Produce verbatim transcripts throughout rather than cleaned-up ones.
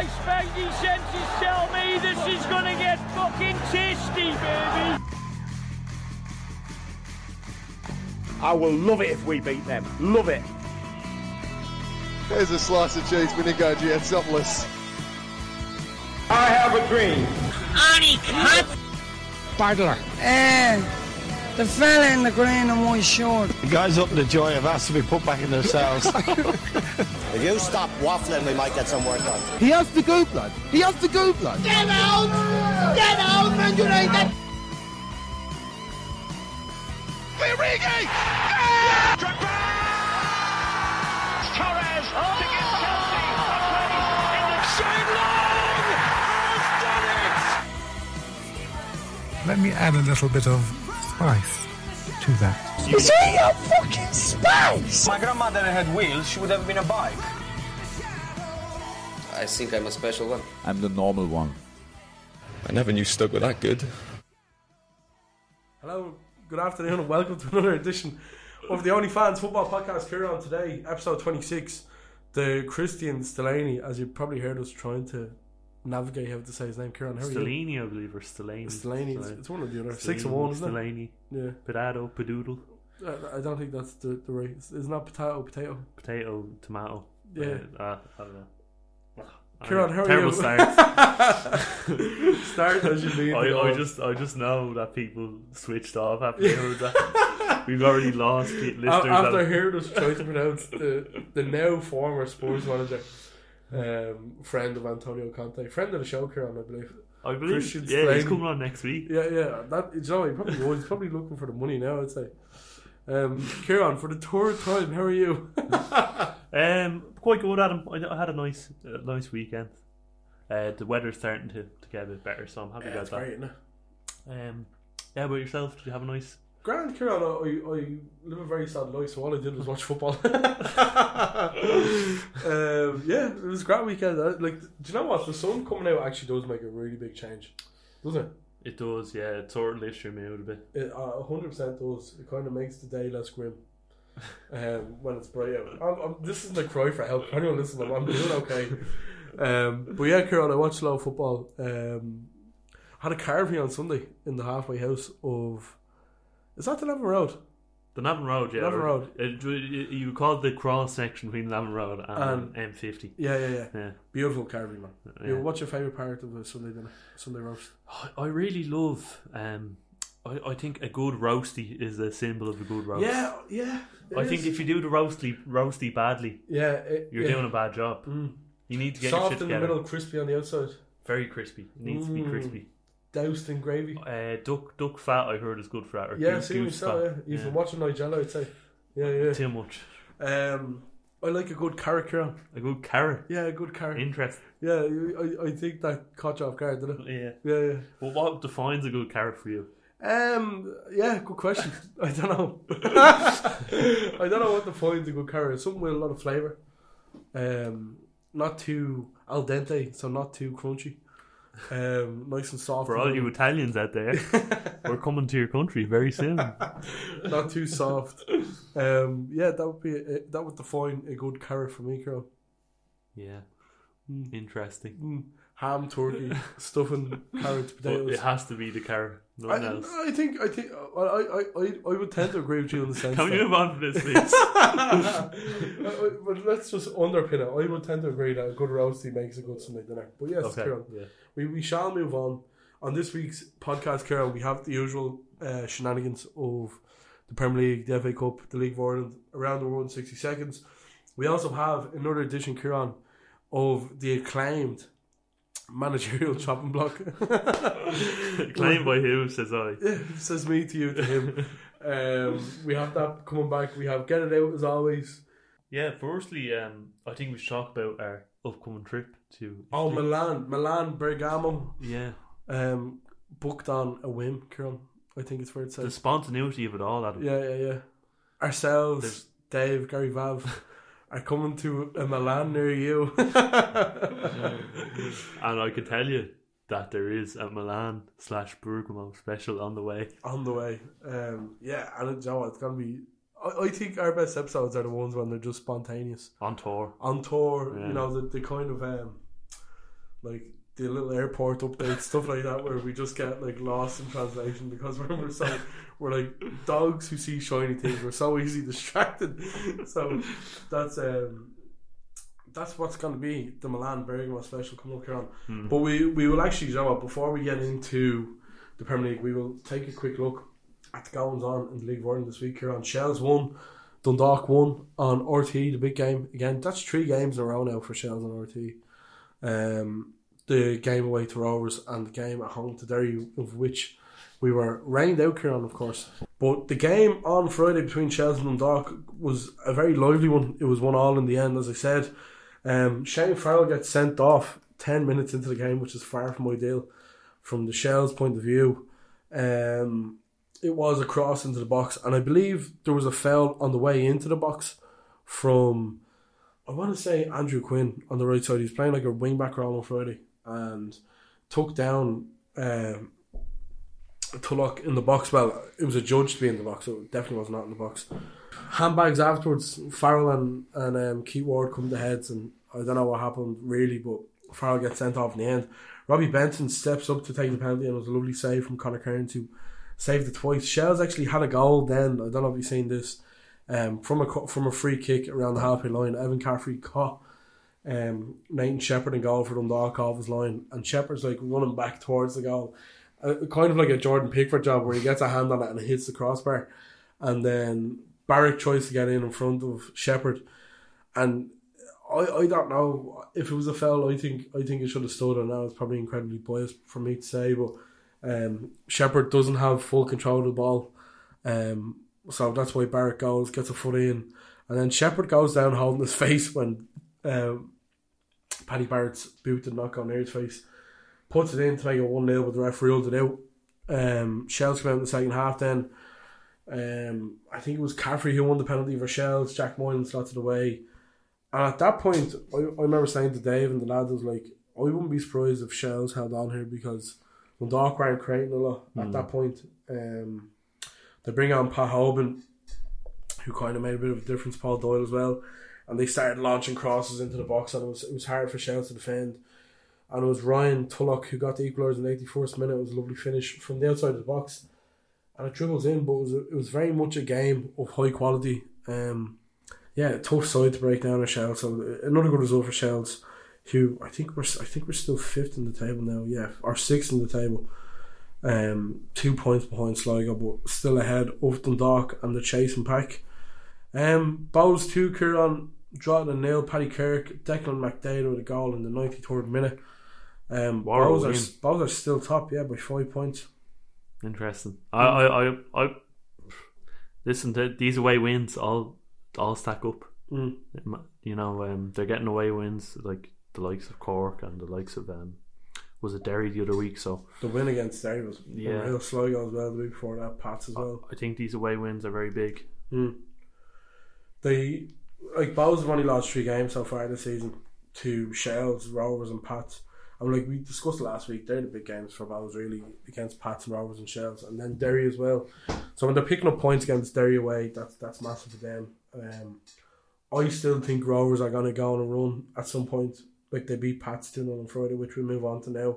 I expect these senses tell me this is gonna get fucking tasty, baby. I will love it if we beat them. Love it. There's a slice of cheese, Minigo Giannopoulos. I have a dream. Arnie Cut. Bardler. And the fella in the green and white shirt. The guys up in the joy have asked to be put back in their cells. If you stop waffling, we might get some work done. He has the go, blood. He has the go, blood. Get out! Get out, Man United! Origi! Yeah! Torres oh! to give Chelsea a place in the... Shane Long has done it! Let me add a little bit of spice to that. Is he a fucking spice? My grandmother had wheels, she would have been a bike. I think I'm a special one. I'm the normal one. I never knew Stoke were that good. Hello. Good afternoon and welcome to another edition of the OnlyFans Football Podcast. Ciarán today, episode twenty-six. The Cristian Stellini, as you probably heard us trying to navigate how to say his name. Ciarán, how are Stellini, you? I believe, or Stellini. Stellini, it's, it's one of the other. Stellini, six of one, isn't Stellini. It? Stellini. Yeah. Potato, padoodle. I, I don't think that's the, the right. It's, it's not potato, potato. Potato, tomato. Yeah. Uh, uh, I don't know. Ciarán, how are terrible you? Terrible start. Start as you mean. I, I just, I just know that people switched off after they heard that. We've already lost listeners. After heard us try to pronounce the the now former sports manager, um, friend of Antonio Conte, friend of the show, Ciarán, I believe. I believe. Cristian yeah, Stellini. He's coming on next week. Yeah, yeah. That you know, he probably was. He's probably looking for the money now. I'd say. Um, Ciarán, for the third time, how are you? Um, quite good, Adam. I had a nice, uh, nice weekend. Uh, the weather's starting to, to get a bit better, so I'm happy yeah, about it's that. Great, isn't it? Um, yeah, about yourself, did you have a nice? Grand, Ciarán. I, I live a very sad life, so all I did was watch football. um, yeah, it was a great weekend. Like, do you know what? The sun coming out actually does make a really big change, doesn't it? It does, yeah. It sort of lifts your mood a bit. It uh, one hundred percent does. It kind of makes the day less grim. Um, when it's bright out. I'm, I'm, this isn't a cry for help. Anyone listening, I'm doing okay. Um, but yeah, Ciarán, I watched a lot of football. Um, I had a carving on Sunday in the halfway house of. Is that the Navan Road? The Navan Road, yeah. Navan Road. It, it, you call it the cross section between Navan Road and, and M fifty. Yeah, yeah, yeah. yeah. Beautiful carving, man. Yeah. You know, what's your favourite part of a Sunday dinner? Sunday roast? I, I really love. Um, I, I think a good roasty is the symbol of a good roast. Yeah, yeah. I is. think if you do the roasty, roasty badly, yeah, it, you're yeah. doing a bad job. Mm. You need to get soft your shit in together. The middle, crispy on the outside. Very crispy. It needs mm. to be crispy. Doused in gravy. Uh, duck, duck fat. I heard is good for that. Or yeah, goose, see goose fat. Yeah. You've yeah. been watching Nigella, I'd say. Yeah, yeah. Too much. Um, I like a good carrot, Ciarán. A good carrot. Yeah, a good carrot. Interesting. Yeah, I, I think that caught you off guard, didn't it? Yeah, yeah, yeah. Well, what defines a good carrot for you? Um. Yeah, good question. I don't know. I don't know what the point of good carrot is. Something with a lot of flavour. Um, not too al dente, so not too crunchy. Um, nice and soft. For all you Italians out there, we're coming to your country very soon. Not too soft. Um, yeah, that would be a, that would define a good carrot for me, Ciarán. Yeah. Mm. Interesting. Mm. Ham, turkey, stuffing, carrots, potatoes. But it has to be the carrot. No one I, else. I think I think I, I, I, I would tend to agree with you in the sense. Can we move on from this, please? But let's just underpin it. I would tend to agree that a good roasty makes a good Sunday dinner. But yes, okay. Ciarán, yeah. we we shall move on. On this week's podcast, Ciarán, we have the usual uh, shenanigans of the Premier League, the F A Cup, the League of Ireland, around the world in sixty seconds. We also have another edition, Ciarán, of the acclaimed managerial chopping block. Claimed by who, says I. Yeah, says me to you, to him. Um, we have that coming back. We have Get It Out, as always. Yeah, firstly, um, I think we should talk about our upcoming trip to... Oh, Italy. Milan. Milan, Bergamo. Yeah. Um, booked on a whim, Ciarán. I think it's where it says. The spontaneity of it all, Adam. Yeah, yeah, yeah. Ourselves, There's... Dave, Gary Vav... are coming to a Milan near you. And I can tell you that there is a Milan slash Bergamo special on the way. On the way. Um, yeah, and you know, it's going to be... I, I think our best episodes are the ones when they're just spontaneous. On tour. On tour. Yeah. You know, the, the kind of... Um, like the little airport updates, stuff like that, where we just get like lost in translation because we're, we're so we're like dogs who see shiny things. We're so easily distracted. So that's um that's what's going to be the Milan Bergamo special coming up here on. Mm. But we we will actually, you know what, before we get into the Premier League, we will take a quick look at the goings on in the League of Ireland this week here on. Shels won, Dundalk won on R T, the big game again. That's three games in a row now for Shels on R T. Um, the game away to Rovers and the game at home to Derry, of which we were rained out here on, of course. But the game on Friday between Shels and Dundalk was a very lively one. It was one all in the end, as I said. Um, Shane Farrell gets sent off ten minutes into the game, which is far from ideal from the Shels' point of view. Um, it was a cross into the box, and I believe there was a foul on the way into the box from, I want to say, Andrew Quinn on the right side. He was playing like a wing-back role on Friday and took down um, Tulloch in the box. Well, it was a judge to be in the box, so it definitely was not in the box. Handbags afterwards, Farrell and, and um, Keith Ward come to heads, and I don't know what happened really, but Farrell gets sent off in the end. Robbie Benson steps up to take the penalty, and it was a lovely save from Conor Cairns, who saved it twice. Shels actually had a goal then, I don't know if you've seen this, um, from a from a free kick around the halfway line. Evan Caffrey caught um, Nathan Shepherd in goal for Dundalk off his line, and Shepherd's like running back towards the goal, uh, kind of like a Jordan Pickford job where he gets a hand on it and it hits the crossbar, and then Barrett tries to get in in front of Shepherd, and I, I don't know if it was a foul. I think I think it should have stood, and that was probably incredibly biased for me to say, but um, Shepherd doesn't have full control of the ball, um, so that's why Barrett goes, gets a foot in, and then Shepherd goes down holding his face when um, Paddy Barrett's boot did not go near his face, puts it in to make it one nil, but the ref ruled it out. um, Shels came out in the second half then. um, I think it was Caffrey who won the penalty for Shels. Jack Moylan slotted away. And at that point, I, I remember saying to Dave and the lad, I was like, I wouldn't be surprised if Shels held on here because Dundalk were creating a lot mm. at that point. Um, they bring on Pat Hoban, who kind of made a bit of a difference, Paul Doyle as well, and they started launching crosses into the box, and it was, it was hard for Shels to defend. And it was Ryan Tulloch who got the equaliser in the eighty-first minute. It was a lovely finish from the outside of the box, and it dribbles in, but it was, it was very much a game of high quality. Um Yeah, tough side to break down at Shels. So another good result for Shels, who I think we're I think we're still fifth in the table now. Yeah, or sixth in the table. Um, two points behind Sligo, but still ahead of Dundalk and the chasing pack. Um, Bowes two, Ciarán Drotton and Neil, Paddy Kirk, Declan McDade with a goal in the ninety-third minute. Um, Bowes are, Bowes are still top, yeah, by five points. Interesting. I I I, I listen to these away wins all. all stack up. mm. You know, um, they're getting away wins like the likes of Cork and the likes of um, was it Derry the other week, so the win against Derry was yeah. real. Sligo as well the week before that, Pats as well. I think these away wins are very big. mm. They, like, Bowes have only lost three games so far this season to Shels, Rovers and Pats. I mean, like we discussed last week, they're the big games for Bowes really, against Pats and Rovers and Shels, and then Derry as well. So when they're picking up points against Derry away, that's, that's massive for them. Um, I still think Rovers are going to go on a run at some point, like they beat Pats two nil on Friday, which we move on to now.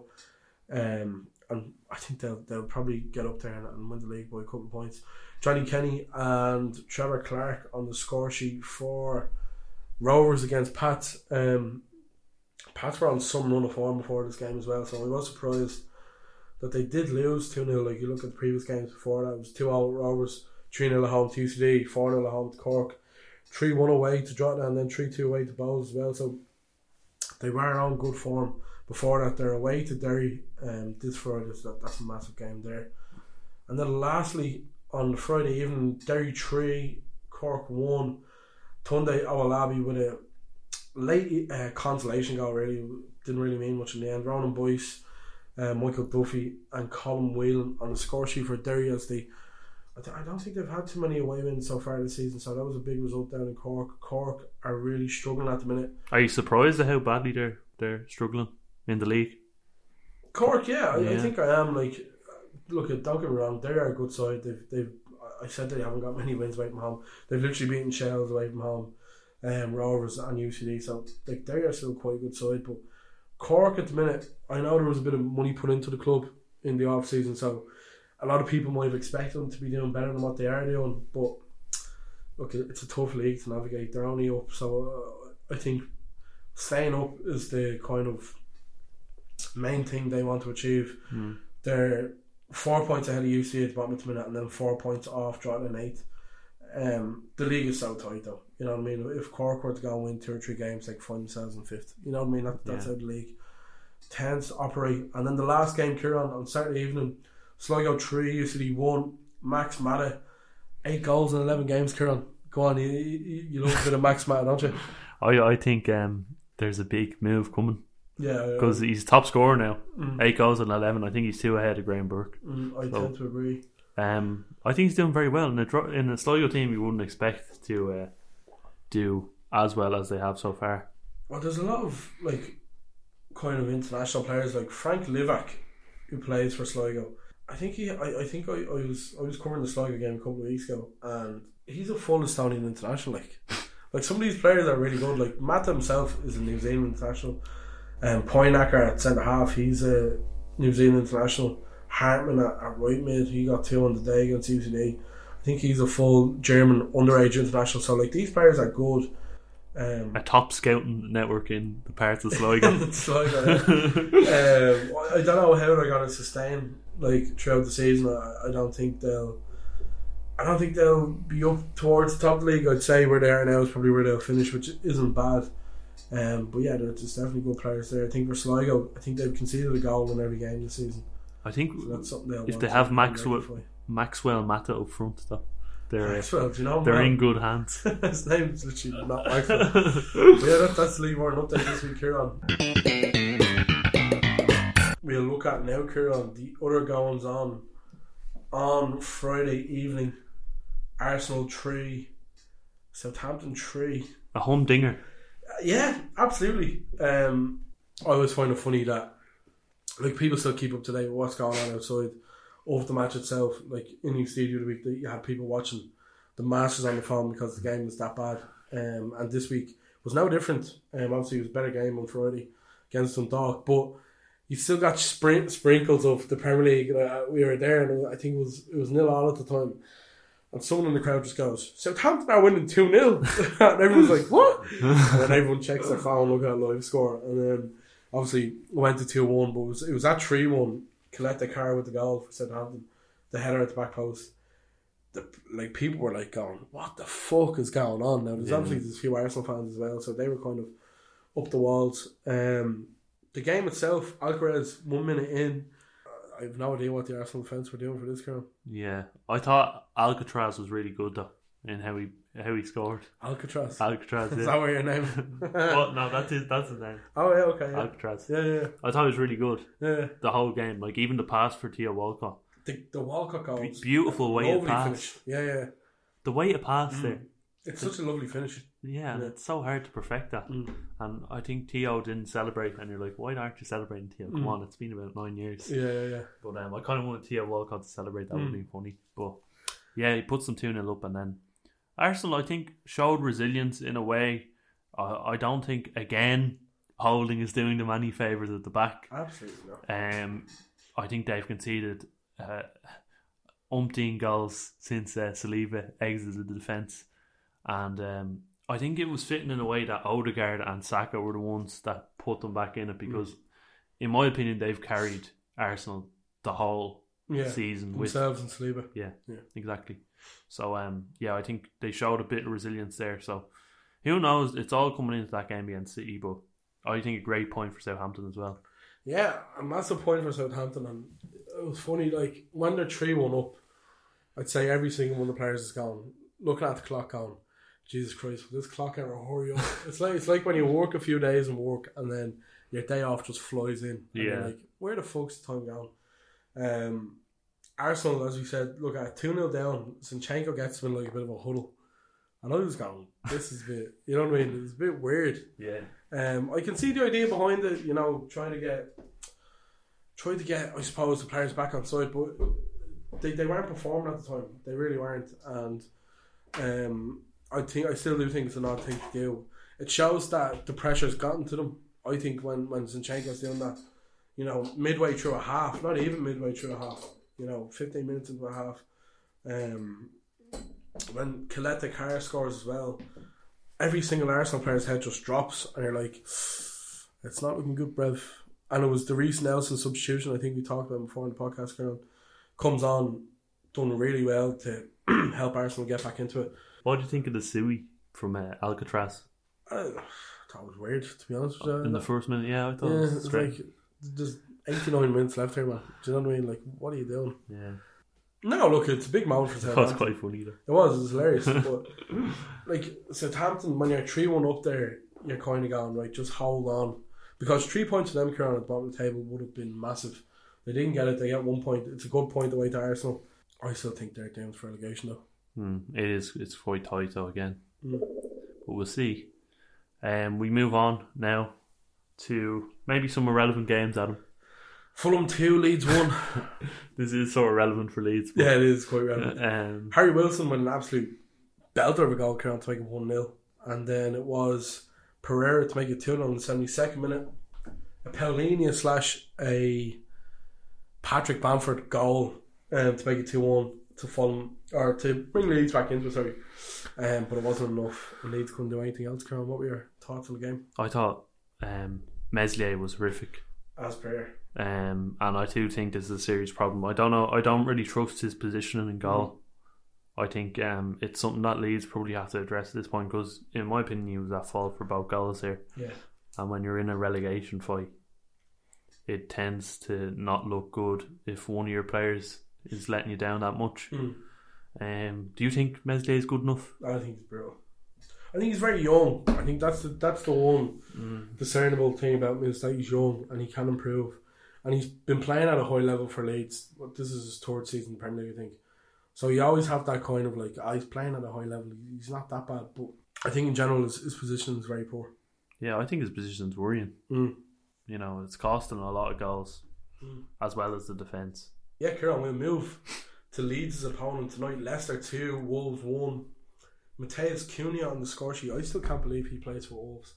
Um, and I think they'll they'll probably get up there and, and win the league by a couple of points. Johnny Kenny and Trevor Clark on the score sheet for Rovers against Pats. Um, Pats were on some run of form before this game as well, so I was surprised that they did lose two nil. Like, you look at the previous games before that, it was two nil Rovers, three nil at home to U C D, four nil at home to Cork, three one away to Drogheda, and then three two away to Bowes as well. So they were on good form before that. They're away to Derry um, this Friday, so that, that's a massive game there. And then lastly, on Friday evening, Derry three, Cork one. Tunde Owolabi with a late uh, consolation goal, really. Didn't really mean much in the end. Ronan Boyce, uh, Michael Duffy and Colin Whelan on the score sheet for Derry, as they, I don't think they've had too many away wins so far this season, so that was a big result down in Cork. Cork are really struggling at the minute. Are you surprised at how badly they're they're struggling in the league? Cork, yeah, yeah. I, I think I am. Like, look, don't get me wrong, they are a good side. They've, they've, I said they haven't got many wins away from home. They've literally beaten Shels away from home, um, Rovers and U C D, so like they are still quite a good side, but Cork at the minute, I know there was a bit of money put into the club in the off season, so a lot of people might have expected them to be doing better than what they are doing, but look, it's a tough league to navigate. They're only up, so uh, I think staying up is the kind of main thing they want to achieve. Mm. They're four points ahead of U C D at the bottom of the minute, and then four points off Drogheda and eighth. Um, the league is so tight though, you know what I mean? If Cork were to go and win two or three games, they could find themselves in fifth, you know what I mean? That, that's yeah. how the league tends to operate. And then the last game, Ciarán, on Saturday evening, Sligo three, U C D one. Max Mata, eight goals in eleven games. Ciarán, go on, you, you, you love a bit of Max Mata, don't you? I, I think um, there's a big move coming. Yeah, because yeah. he's top scorer now. Mm. Eight goals in eleven. I think he's two ahead of Graham Burke. Mm, I so, tend to agree. Um, I think he's doing very well in a in a Sligo team. You wouldn't expect to uh, do as well as they have so far. Well, there's a lot of like kind of international players like Frank Livac, who plays for Sligo. I think he. I, I think I, I was I was covering the Sligo game a couple of weeks ago, and he's a full Estonian international. Like, like some of these players are really good. Like Mata himself is a New Zealand international. Um, Poinacker at centre half, he's a New Zealand international. Hartman at, at right mid, he got two on the day against U C D. I think he's a full German underage international. So like these players are good. Um, a top scouting network in the parts of Sligo. Sligo. Yeah. um, I don't know how they're going to sustain like throughout the season. I, I don't think they'll. I don't think they'll be up towards the top of the league. I'd say where they are now is probably where they'll finish, which isn't bad. Um, but yeah, there's definitely good players there. I think for Sligo, I think they've conceded a goal in every game this season. I think so that's something if they have Maxwell Maxwell Mata up front, though, they're Maxwell, do you know they're man? in good hands. His name's literally not Maxwell. But yeah, that, that's the league warning update this week, Ciarán. We'll look at now, Ciarán, the other goings on on Friday evening. Arsenal three, Southampton three. A humdinger. Yeah, absolutely. Um, I always find it funny that like people still keep up to date with what's going on outside of the match itself. Like in the studio the week, that you had people watching the Masters on the phone because the game was that bad. Um, and this week was no different. Um, obviously, it was a better game on Friday against Dundalk, but you still got sprint, sprinkles of the Premier League. Uh, we were there, and I think it was it was nil all at the time. And someone in the crowd just goes, Southampton are winning two nil. And everyone's like, what? And then everyone checks their phone, look at live score. And then obviously went to two one, but it was, it was at three one. Colette Carr with the goal for Southampton. The header at the back post. The, like people were like going, what the fuck is going on? Now, there's yeah. obviously there's a few Arsenal fans as well, so they were kind of up the walls. Um, the game itself, Alvarez, one minute in, I have no idea what the Arsenal defence were doing for this game. Yeah, I thought Alcatraz was really good though in how he how he scored. Alcatraz. Alcatraz. Is yeah. that what your name? Well, no, that's his that's his name. Oh yeah, okay. Yeah. Alcatraz. Yeah, yeah. I thought it was really good. Yeah. The whole game, like even the pass for Theo Walcott. The the Walcott goal. Be- beautiful way to pass. Finish. Yeah, yeah. The way to pass mm. there. It's such a lovely finish. Yeah, yeah, it's so hard to perfect that. Mm. And I think Theo didn't celebrate, and you're like, why aren't you celebrating Theo? Come mm. on, it's been about nine years. Yeah, yeah, yeah. But um, I kind of wanted Theo Walcott to celebrate. That mm. would be funny. But yeah, he puts them two nil up, and then Arsenal, I think, showed resilience in a way. I, I don't think, again, Holding is doing them any favours at the back. Absolutely not. Um, I think they've conceded uh, umpteen goals since uh, Saliba exited the defence. And um, I think it was fitting in a way that Odegaard and Saka were the ones that put them back in it, because mm. in my opinion they've carried Arsenal the whole yeah, season themselves with themselves and Saliba. Yeah, yeah, exactly. So um, yeah, I think they showed a bit of resilience there. So who knows? It's all coming into that game against City, but I think a great point for Southampton as well. Yeah, a massive point for Southampton, and it was funny. Like when they're three one up, I'd say every single one of the players is gone looking at the clock on. Jesus Christ, with this clock hour, hurry up. It's like it's like when you work a few days and work, and then your day off just flies in. And yeah. you're like, where the fuck's the time going? Um, Arsenal, as we said, look at two nil down. Zinchenko gets them in like a bit of a huddle. And I was going, this is a bit, you know what I mean? It's a bit weird. Yeah. Um, I can see the idea behind it, you know, trying to get, trying to get, I suppose, the players back on side, but they, they weren't performing at the time. They really weren't. And um. I think I still do think it's an odd thing to do. It shows that the pressure's gotten to them. I think when, when Zinchenko's doing that, you know, midway through a half, not even midway through a half, you know, fifteen minutes into a half, um, when Colette Carr scores as well, every single Arsenal player's head just drops, and you're like, it's not looking good, brev. And it was the Reece Nelson substitution, I think we talked about before in the podcast, Karen, comes on, done really well to help Arsenal get back into it. What do you think of the Suey from uh, Alcatraz? Uh, I thought it was weird, to be honest with you. In the first minute, yeah, I thought yeah, it was strange. Like, there's eighty-nine minutes left here, man. Do you know what I mean? Like, what are you doing? Yeah. No, look, it's a big moment for Southampton. That was quite funny, though. It was, it was hilarious. But, like, Southampton, when you're three one up there, you're kind of going, right, just hold on. Because three points to them, Ciarán, at the bottom of the table would have been massive. They didn't get it, they get one point. It's a good point away to Arsenal. I still think they're down for relegation, though. Mm, it is, it's quite tight, though, again. Mm. But we'll see. Um, we move on now to maybe some irrelevant games, Adam. Fulham two, Leeds one. This is sort of relevant for Leeds. But, yeah, it is quite relevant. Uh, um, Harry Wilson went an absolute belter of a goal, Ciarán, to make it one nil. And then it was Pereira to make it two nil in the seventy-second minute. A Pellinia slash a Patrick Bamford goal um, to make it two one to Fulham, or to bring Leeds back into it, sorry. Um, but it wasn't enough. Leeds couldn't do anything else, Ciarán. What were your thoughts on the game? I thought um, Meslier was horrific. As per. Um, and I do think this is a serious problem. I don't know. I don't really trust his positioning in goal. Mm. I think um, it's something that Leeds probably have to address at this point, because in my opinion he was at fault for both goals here. Yeah. And when you're in a relegation fight, it tends to not look good if one of your players is letting you down that much. Mm. Um, do you think Meslier is good enough? I think he's brutal. I think he's very young. I think that's the, that's the one mm. discernible thing about him, is that he's young and he can improve. And he's been playing at a high level for Leeds. This is his third season in Premier League, I think. So you always have that kind of like, oh, he's playing at a high level. He's not that bad. But I think in general his, his position is very poor. Yeah, I think his position is worrying. Mm. You know, it's costing a lot of goals mm. as well as the defence. Yeah, Ciarán, we'll move to Leeds' opponent tonight. Leicester two, Wolves one. Mateus Cunha on the score sheet. I still can't believe he plays for Wolves.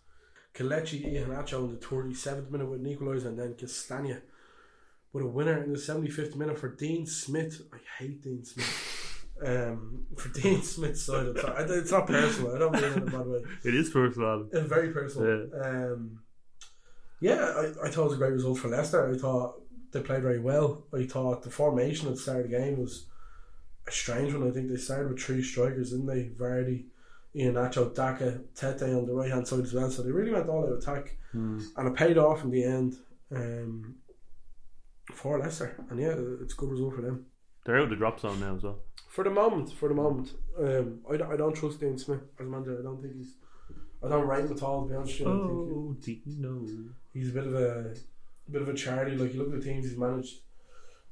Kelechi Iheanacho in the thirty-seventh minute with an equaliser, and then Castagna with a winner in the seventy-fifth minute for Dean Smith. I hate Dean Smith. Um, for Dean Smith's side, I'm sorry. It's not personal. I don't mean it in a bad way. It is personal. It's very personal. Yeah, um, yeah I, I thought it was a great result for Leicester. I thought they played very well. I thought the formation at the start of the game was a strange one. I think they started with three strikers, didn't they? Vardy, Iheanacho, Daka, Tete on the right hand side as well. So they really went all out attack. Mm. And it paid off in the end. Um, For Leicester, and yeah, it's a good result for them. They're out of the drop zone now as well. For the moment, for the moment, um, I, don't, I don't trust Dean Smith as a manager. I don't think he's, I don't rate him at all, to be honest. Oh, Dino, he's a bit of a, a bit of a charity. Like, you look at the teams he's managed: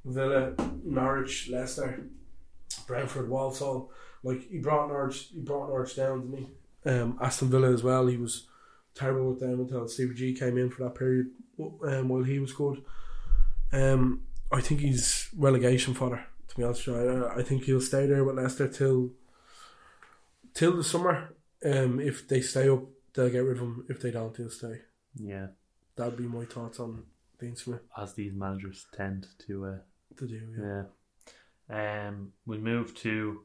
Villa, Norwich, Leicester, Brentford, Walsall. Like, he brought Norwich, he brought Norwich down, didn't he? Um, Aston Villa as well. He was terrible with them until Stevie G came in for that period. Um, while he was good. Um, I think he's relegation fodder, to be honest with you. I, I think he'll stay there with Leicester till till the summer. Um, if they stay up, they'll get rid of him. If they don't, he'll stay. Yeah, that'd be my thoughts on Dean Smith, as these managers tend to uh, to do. Yeah. yeah. Um, we move to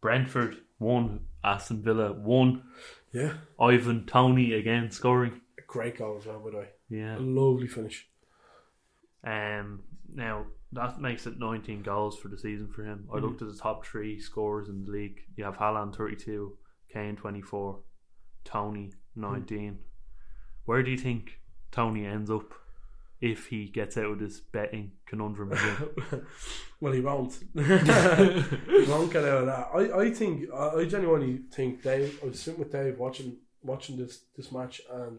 Brentford one, Aston Villa one. Yeah, Ivan Toney again scoring. A great goal as well, by the way. Yeah, a lovely finish. Um, now that makes it nineteen goals for the season for him. I mm-hmm. looked at the top three scorers in the league. You have Haaland thirty-two, Kane twenty-four, Toney nineteen. Mm-hmm. Where do you think Toney ends up if he gets out of this betting conundrum again? Well, he won't. He won't get out of that. I, I think I genuinely think Dave. I was sitting with Dave watching watching this, this match, and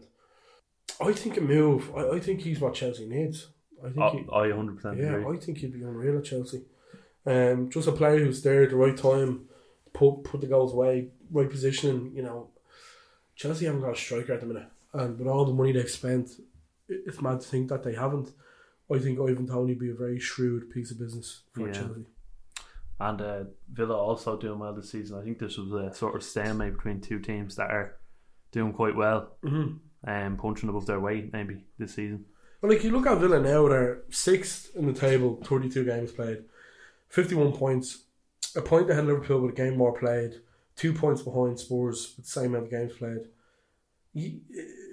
I think a move. I, I think he's what Chelsea needs. I think oh, he, I one hundred percent yeah, agree. I think he'd be unreal at Chelsea. Um, just a player who's there at the right time, put put the goals away, right positioning. You know, Chelsea haven't got a striker at the minute, and with all the money they've spent, it's mad to think that they haven't. I think Ivan Toney would be a very shrewd piece of business for yeah. Chelsea. And uh, Villa also doing well this season. I think this was a sort of stalemate between two teams that are doing quite well. Mm-hmm. um, punching above their weight maybe this season. Well, like, you look at Villa now, they're sixth in the table, thirty-two games played, fifty-one points, a point ahead of Liverpool with a game more played, two points behind Spurs with the same amount of games played. You,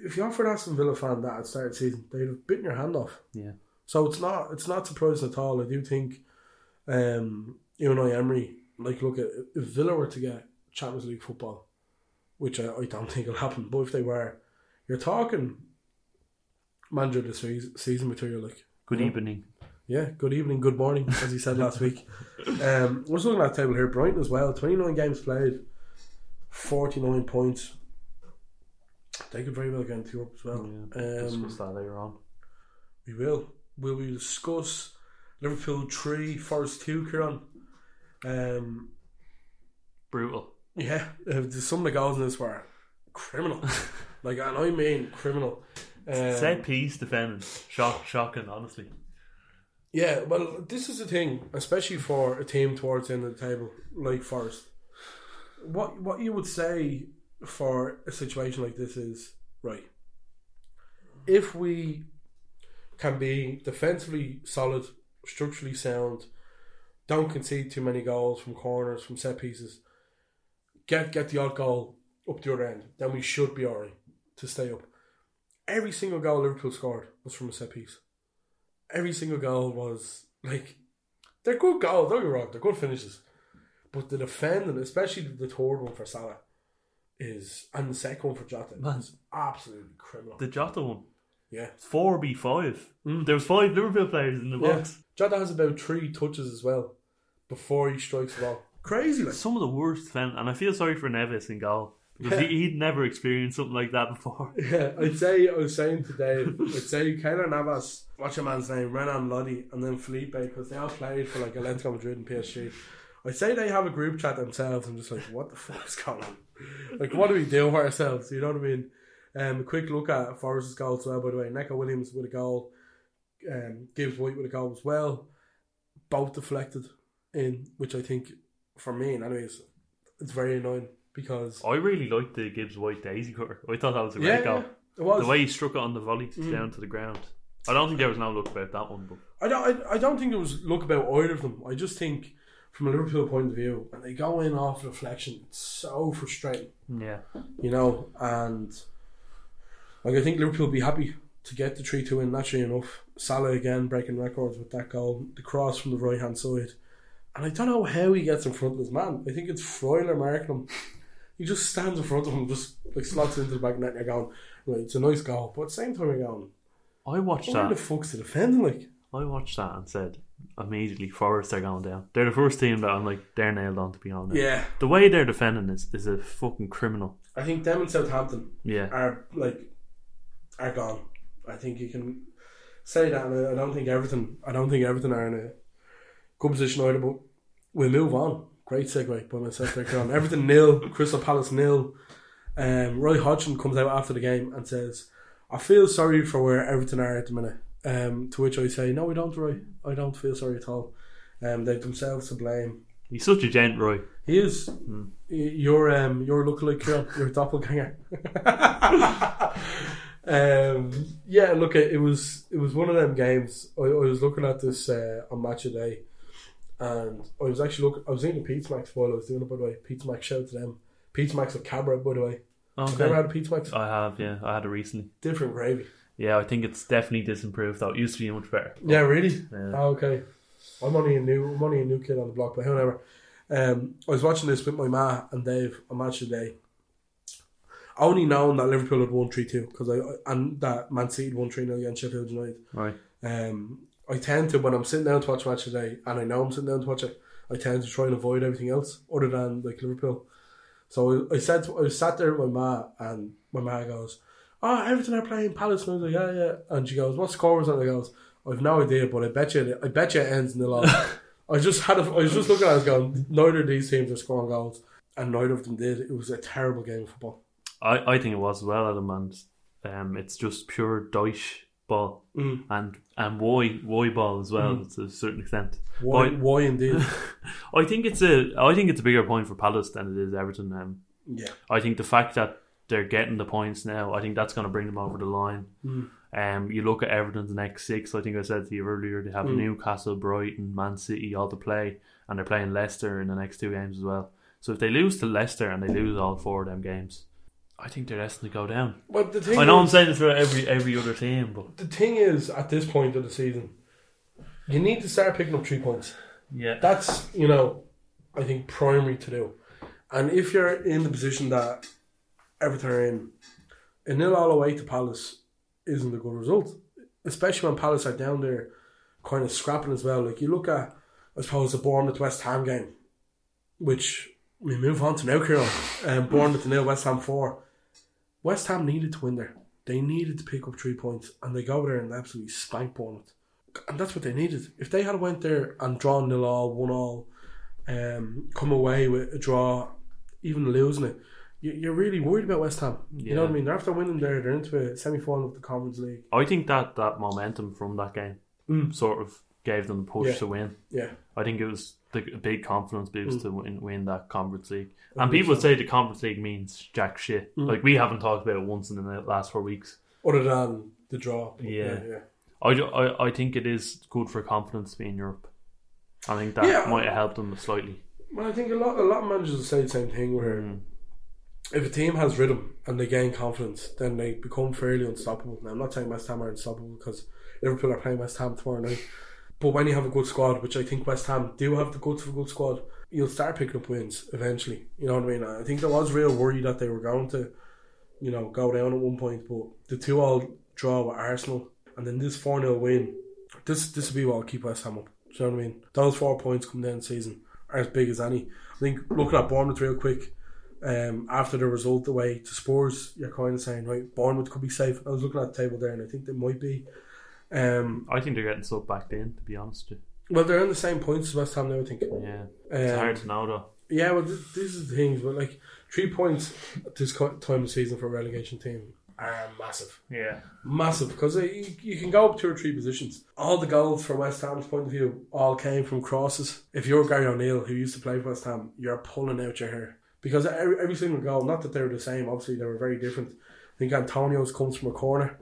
if you offered Aston Villa fan that at the start of the season, they'd have bitten your hand off. Yeah. So it's not it's not surprising at all. I do think, um, Unai Emery, like, look, at if Villa were to get Champions League football, which I, I don't think will happen, but if they were, you're talking manager this season material, like. Good you know? evening. Yeah, good evening, good morning, as he said last week. Um, I was looking at the table here. Brighton as well, twenty-nine games played, forty-nine points. They could very well get into Europe as well. Yeah, um, discuss that later on. We will. Will we discuss Liverpool three, Forest two, Ciarán? Um, Brutal. Yeah, some of the goals in this were criminal. Like, and I mean criminal. Um, Set piece defending. Shock, shocking, honestly. Yeah, well, this is the thing, especially for a team towards the end of the table, like Forest. What, what you would say for a situation like this is, right, if we can be defensively solid, structurally sound, don't concede too many goals from corners, from set pieces, get get the odd goal up the other end, then we should be alright to stay up. Every single goal Liverpool scored was from a set piece. Every single goal was, like, they're good goals, don't get me wrong, they're good finishes, but the defending, especially the third one for Salah, is, and the second one for Jota, man, is absolutely criminal. The Jota one, yeah, four v five. Mm. There was five Liverpool players in the box. Yeah. Jota has about three touches as well before he strikes the ball. Crazy, like. Some of the worst defending, and I feel sorry for Neves in goal because yeah. he, he'd never experienced something like that before. Yeah, I'd say I was saying today, I'd say Keylor Navas, what's your man's name, Renan Lodi, and then Felipe, because they all played for like Atletico Madrid and P S G. I'd say they have a group chat themselves. I'm just like, what the fuck is going on? Like, what do we do for ourselves? You know what I mean? Um, a quick look at Forrest's goal as well, by the way. Neco Williams with a goal. Um, Gibbs White with a goal as well. Both deflected in, which I think, for me, anyways, it's very annoying because... I really liked the Gibbs White daisy cutter. I thought that was a great yeah, goal. It was. The way he struck it on the volley mm. down to the ground. I don't think there was no look about that one. But I don't, I, I don't think there was look about either of them. I just think... From a Liverpool point of view, and they go in off reflection, it's so frustrating. Yeah. You know, and like I think Liverpool will be happy to get the three two in, naturally enough. Salah again breaking records with that goal, the cross from the right hand side. And I don't know how he gets in front of this man. I think it's Freuler marking him. He just stands in front of him, just like slots into the back net, and you're going, right, it's a nice goal. But at the same time, you're going, I watched that. Where the fuck's the defending? Like, I watched that and said, immediately Forest are going down. They're the first team that I'm like, they're nailed on, to be honest. Yeah, the way they're defending is is a fucking criminal. I think them and Southampton yeah. are like are gone. I think you can say that, and I don't think everything I don't think everything are in a good position either, but we'll move on. Great segue by myself there. on. Everything nil, Crystal Palace nil. Um, Roy Hodgson comes out after the game and says, I feel sorry for where Everton are at the minute. Um, to which I say, no, I don't, Roy. I don't feel sorry at all. Um, they've themselves to blame. He's such a gent, Roy. He is. Mm. You're um, you're lookalike, you're, you're a doppelganger. um, yeah, look, it was it was one of them games. I, I was looking at this uh, on Match of the Day, and I was actually looking. I was eating Pizza Max while I was doing it. By the way, Pizza Max, shout to them. Pizza Max with Cabra, by the way. Okay. Have you ever had a Pizza Max? I have. Yeah, I had it recently. Different gravy. Yeah, I think it's definitely disimproved though. It used to be much better. Yeah, really? Yeah. Oh, okay. I'm only a new I'm only a new kid on the block, but however. Um, I was watching this with my ma and Dave on Match of the Day. I only known that Liverpool had won three two because I and that Man City had won three nil against Sheffield United. Right. Um, I tend to, when I'm sitting down to watch Match of the Day, and I know I'm sitting down to watch it, I tend to try and avoid everything else other than like Liverpool. So I, I said to, I sat there with my ma, and my ma goes, oh, Everton are playing Palace. And I was like, yeah, yeah. And she goes, what score was it? And I goes, I've no idea, but I bet you, I bet you it ends in the loss. I just had, a, I was just looking at it going, neither of these teams are scoring goals, and neither of them did. It was a terrible game of football. I, I think it was as well, Adam, and um, it's just pure Deutsch ball mm. and and why why ball as well mm. to a certain extent. Why, but, why indeed? I think it's a, I think it's a bigger point for Palace than it is Everton. Um, yeah, I think the fact that they're getting the points now. I think that's going to bring them over the line. Mm. Um, you look at Everton's next six. I think I said to you earlier they have mm. Newcastle, Brighton, Man City all to play, and they're playing Leicester in the next two games as well. So if they lose to Leicester and they lose all four of them games, I think they're destined to go down. But the thing I know is, I'm saying this for every every other team, but the thing is, at this point of the season, you need to start picking up three points. Yeah, that's, you know, I think primary to do. And if you're in the position that Everton are in, a nil all away to Palace isn't a good result, especially when Palace are down there kind of scrapping as well. Like, you look at, I suppose, the Bournemouth-West Ham game, which we move on to now, Kieran. Um, Bournemouth nil, West Ham four. West Ham needed to win there. They needed to pick up three points, and they go there and absolutely spank Bournemouth. And that's what they needed. If they had went there and drawn nil all, one all, um, come away with a draw, even losing it, you're really worried about West Ham. You yeah. know what I mean? They're after winning there, they're into a semi-final of the Conference League. I think that, that momentum from that game mm. sort of gave them the push yeah. to win. Yeah, I think it was the big confidence boost mm. to win, win that Conference League. That and people sense. Say the Conference League means jack shit. Mm. Like, we haven't talked about it once in the last four weeks. Other than the draw. Yeah. yeah, yeah. I, I, I think it is good for confidence to be in Europe. I think that yeah. might have helped them slightly. Well, I think a lot, a lot of managers will say the same thing where... Mm. If a team has rhythm and they gain confidence, then they become fairly unstoppable. Now, I'm not saying West Ham are unstoppable because Liverpool are playing West Ham tomorrow night. But when you have a good squad, which I think West Ham do have the goods of a good squad, you'll start picking up wins eventually. You know what I mean? I think there was real worry that they were going to, you know, go down at one point. But the two all draw with Arsenal and then this four nil win, this this will be what will keep West Ham up. Do you know what I mean? Those four points coming down the season are as big as any. I think looking at Bournemouth real quick, Um, after the result away to Spurs, you're kind of saying, right, Bournemouth could be safe. I was looking at the table there and I think they might be. Um, I think they're getting subbed back in, to be honest with you. Well, they're on the same points as West Ham now, I think. Yeah, um, it's hard to know though. Yeah, well, this, this is the thing. But like, three points at this time of the season for a relegation team are massive. Yeah, massive, because you, you can go up two or three positions. All the goals from West Ham's point of view all came from crosses. If you're Gary O'Neill, who used to play for West Ham, you're pulling out your hair. Because every, every single goal, not that they were the same, obviously they were very different. I think Antonio's comes from a corner.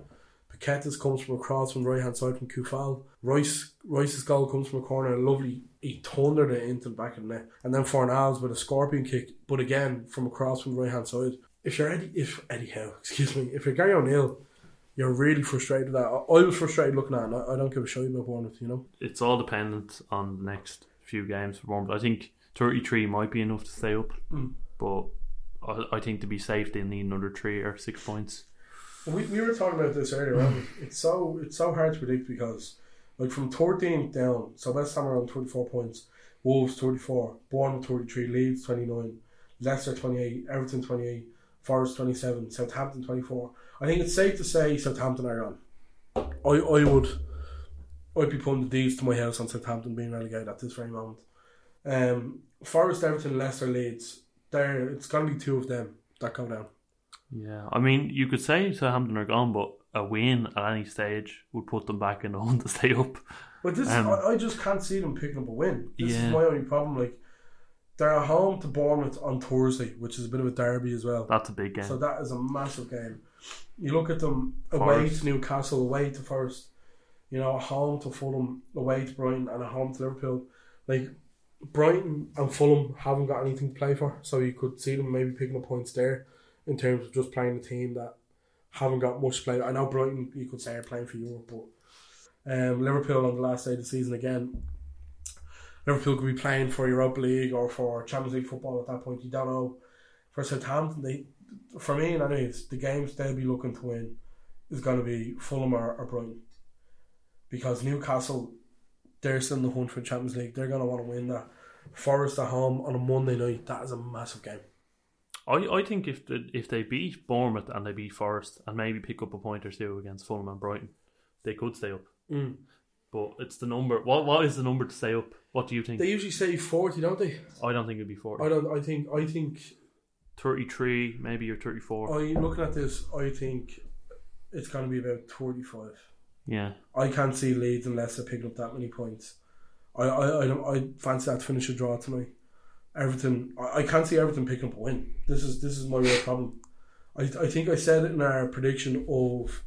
Paqueta's comes from a cross from right-hand side from Kufal. Rice, Rice's goal comes from a corner. Lovely, he thundered it into the back of the net. And then Fornals with a scorpion kick, but again, from a cross from right-hand side. If you're Eddie, if Eddie Howe, excuse me, if you're Gary O'Neill, you're really frustrated at that. I, I was frustrated looking at it. I, I don't give a shit about Bournemouth, you know. It's all dependent on the next few games for Bournemouth. I think thirty-three might be enough to stay up. Mm. But I think to be safe, they need another three or six points. We we were talking about this earlier, weren't we? It's so it's so hard to predict because, like, from thirteenth down, so West Ham are on thirty-four points, Wolves thirty-four, Bournemouth thirty-three, Leeds twenty-nine, Leicester twenty-eight, Everton twenty-eight, Forest twenty-seven, Southampton twenty-four. I think it's safe to say Southampton are on. I I would I'd be putting the deeds to my house on Southampton being relegated at this very moment. Um, Forest, Everton, Leicester, Leeds. There, it's going to be two of them that go down. Yeah, I mean, you could say Southampton are gone, but a win at any stage would put them back in the hunt to stay up. But this, um, I, I just can't see them picking up a win. This yeah. is my only problem. Like, they're at home to Bournemouth on Thursday, which is a bit of a derby as well. That's a big game. So that is a massive game. You look at them away Forest. To Newcastle, away to Forest, you know, at home to Fulham, away to Brighton, and at home to Liverpool. Like, Brighton and Fulham haven't got anything to play for, so you could see them maybe picking up points there in terms of just playing a team that haven't got much to play. I know Brighton, you could say, are playing for Europe, but um, Liverpool on the last day of the season again, Liverpool could be playing for Europa League or for Champions League football at that point. You don't know. For Southampton, they, for me, and I know it's the games they'll be looking to win is going to be Fulham or, or Brighton, because Newcastle, they're still in the hunt for the Champions League. They're going to want to win that. Forest at home on a Monday night, that is a massive game. I, I think if the, if they beat Bournemouth and they beat Forest and maybe pick up a point or two against Fulham and Brighton, they could stay up. Mm. But it's the number. What What is the number to stay up? What do you think? They usually say forty, don't they? I don't think it'd be forty. I don't. I think. I think thirty-three, maybe, or thirty-four. I looking at this, I think it's going to be about thirty-five. Yeah, I can't see Leeds and Leicester picking up that many points. I I I, don't, I fancy that to finish a draw tonight. Everton, I, I can't see Everton picking up a win. This is this is my real problem. I, I think I said it in our prediction of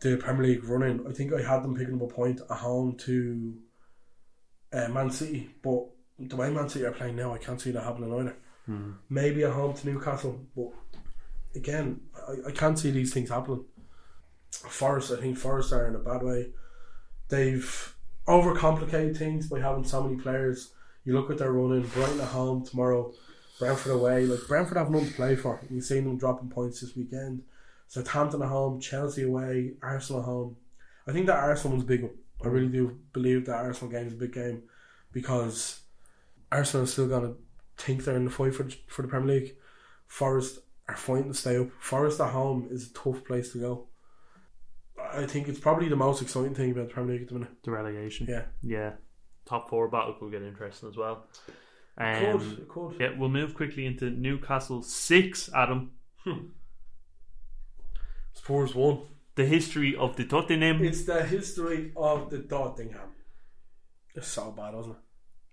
the Premier League run-in. I think I had them picking up a point at home to uh, Man City, but the way Man City are playing now, I can't see that happening either. Mm. Maybe at home to Newcastle, but again, I, I can't see these things happening. Forest, I think Forest are in a bad way. They've overcomplicated things by having so many players. You look at their run-in, Brighton at home tomorrow, Brentford away. Like, Brentford have nothing to play for. You've seen them dropping points this weekend. Southampton at home, Chelsea away, Arsenal at home. I think that Arsenal one's a big one. I really do believe that Arsenal game is a big game, because Arsenal is still going to think they're in the fight for the, for the Premier League. Forest are fighting to stay up. Forest at home is a tough place to go. I think it's probably the most exciting thing about the Premier League at the minute. The relegation. Yeah. Yeah. Top four battle could get interesting as well. Um, it could, it could. Yeah, we'll move quickly into Newcastle six, Adam. Hmm. Spurs one. The history of the Tottenham. It's the history of the Tottenham. It's so bad, wasn't it?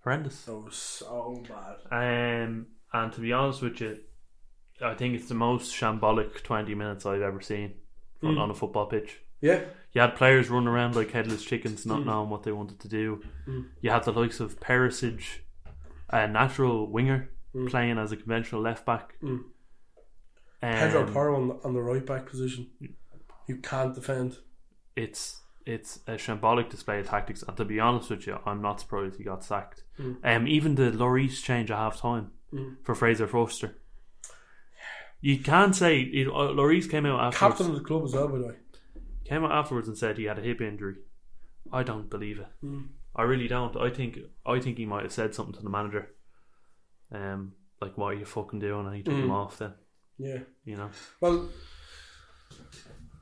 Horrendous. It was so bad. Um, and to be honest with you, I think it's the most shambolic twenty minutes I've ever seen on, mm. on a football pitch. Yeah. You had players running around like headless chickens, not mm. knowing what they wanted to do. Mm. You had the likes of Perisic, a natural winger, mm. playing as a conventional left back. Mm. Um, Pedro Porro on the, on the right back position. You can't defend. It's it's a shambolic display of tactics, and to be honest with you, I'm not surprised he got sacked. Mm. Um, even the Lloris change at half time mm. for Fraser Forster. You can say it, uh, Lloris came out afterwards. Captain of the club as well, by the way. Came out afterwards and said he had a hip injury. I don't believe it. Mm. I really don't. I think I think he might have said something to the manager. Um, like, what are you fucking doing? And he took mm. him off then. Yeah, you know. Well,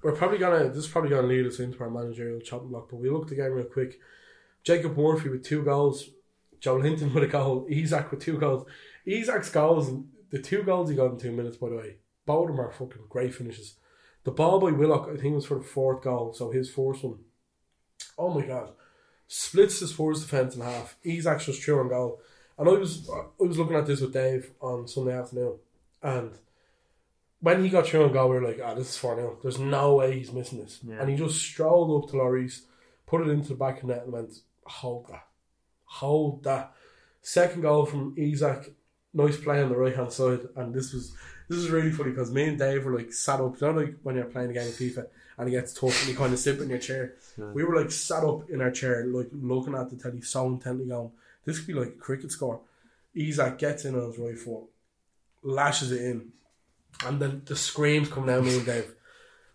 we're probably gonna. This is probably gonna lead us into our managerial chopping block. But we look at the game real quick. Jacob Murphy with two goals. Joel Linton with a goal. Isak with two goals. Isak's goals. The two goals he got in two minutes. By the way, both of them are fucking great finishes. The ball by Willock, I think, was for the fourth goal. So his fourth one. Oh my god! Splits his Spurs defense in half. Isak's just through on goal. And I was I was looking at this with Dave on Sunday afternoon, and when he got through and goal, we were like, ah, oh, this is four nil. There's no way he's missing this. Yeah. And he just strolled up to Lloris, put it into the back of net and went, hold that. Hold that. Second goal from Isak. Nice play on the right-hand side. And this was this is really funny, because me and Dave were like sat up. You know, like when you're playing a game of FIFA and it gets tough and you kind of sit in your chair. Yeah. We were like sat up in our chair, like looking at the telly so intently going, this could be like a cricket score. Isak gets in on his right foot, lashes it in. And then the screams come down me and Dave.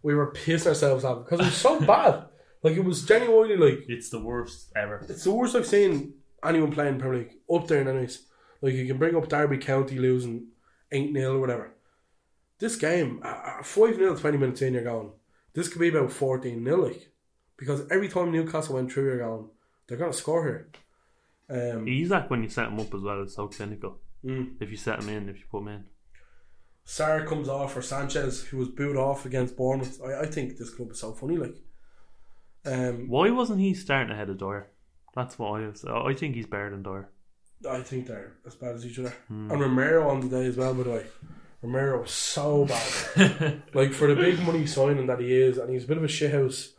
We were pissing ourselves off because it was so bad. Like, it was genuinely like... It's the worst ever. It's the worst I've seen anyone playing in Premier League. Up there in anyways. Like, you can bring up Derby County losing eight nil or whatever. This game, five nil twenty minutes in, you're going, this could be about fourteen nil, like. Because every time Newcastle went through, you're going, they're going to score here. Um, Isak, when you set him up as well, is so clinical. Mm. If you set him in, if you put him in. Sarr comes off for Sanchez, who was booed off against Bournemouth. I, I think this club is so funny. Like, um, why wasn't he starting ahead of Dyer? That's what I was. I think he's better than Dyer. I think they're as bad as each other. Mm. And Romero on the day as well. By the way, Romero was so bad. Like, for the big money signing that he is, and he's a bit of a shithouse.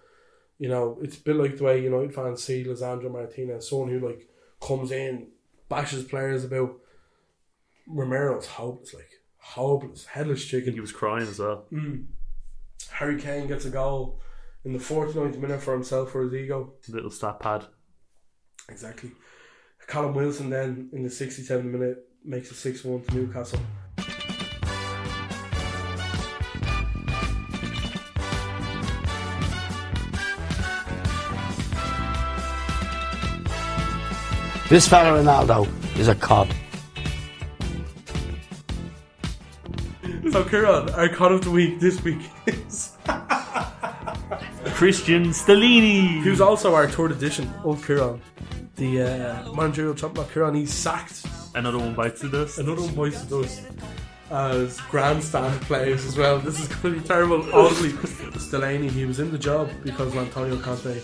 You know, it's a bit like the way United fans see Lisandro Martinez, someone who like comes in, bashes players about. Romero's hopeless, like. Hopeless, headless chicken. He was crying as well. Mm. Harry Kane gets a goal in the forty-ninth minute for himself, for his ego. Little stat pad. Exactly. Callum Wilson then in the sixty-seventh minute makes a six one to Newcastle. This fella Ronaldo is a cod. So, Ciarán, our cod of the week this week is Cristian Stellini, who's also our third edition of Ciarán, the uh, managerial champion. Ciarán, he's sacked. Another one bites the dust. Another one bites the dust. As grandstand players as well. This is going to be terrible. Honestly, Stellini, he was in the job because of Antonio Conte,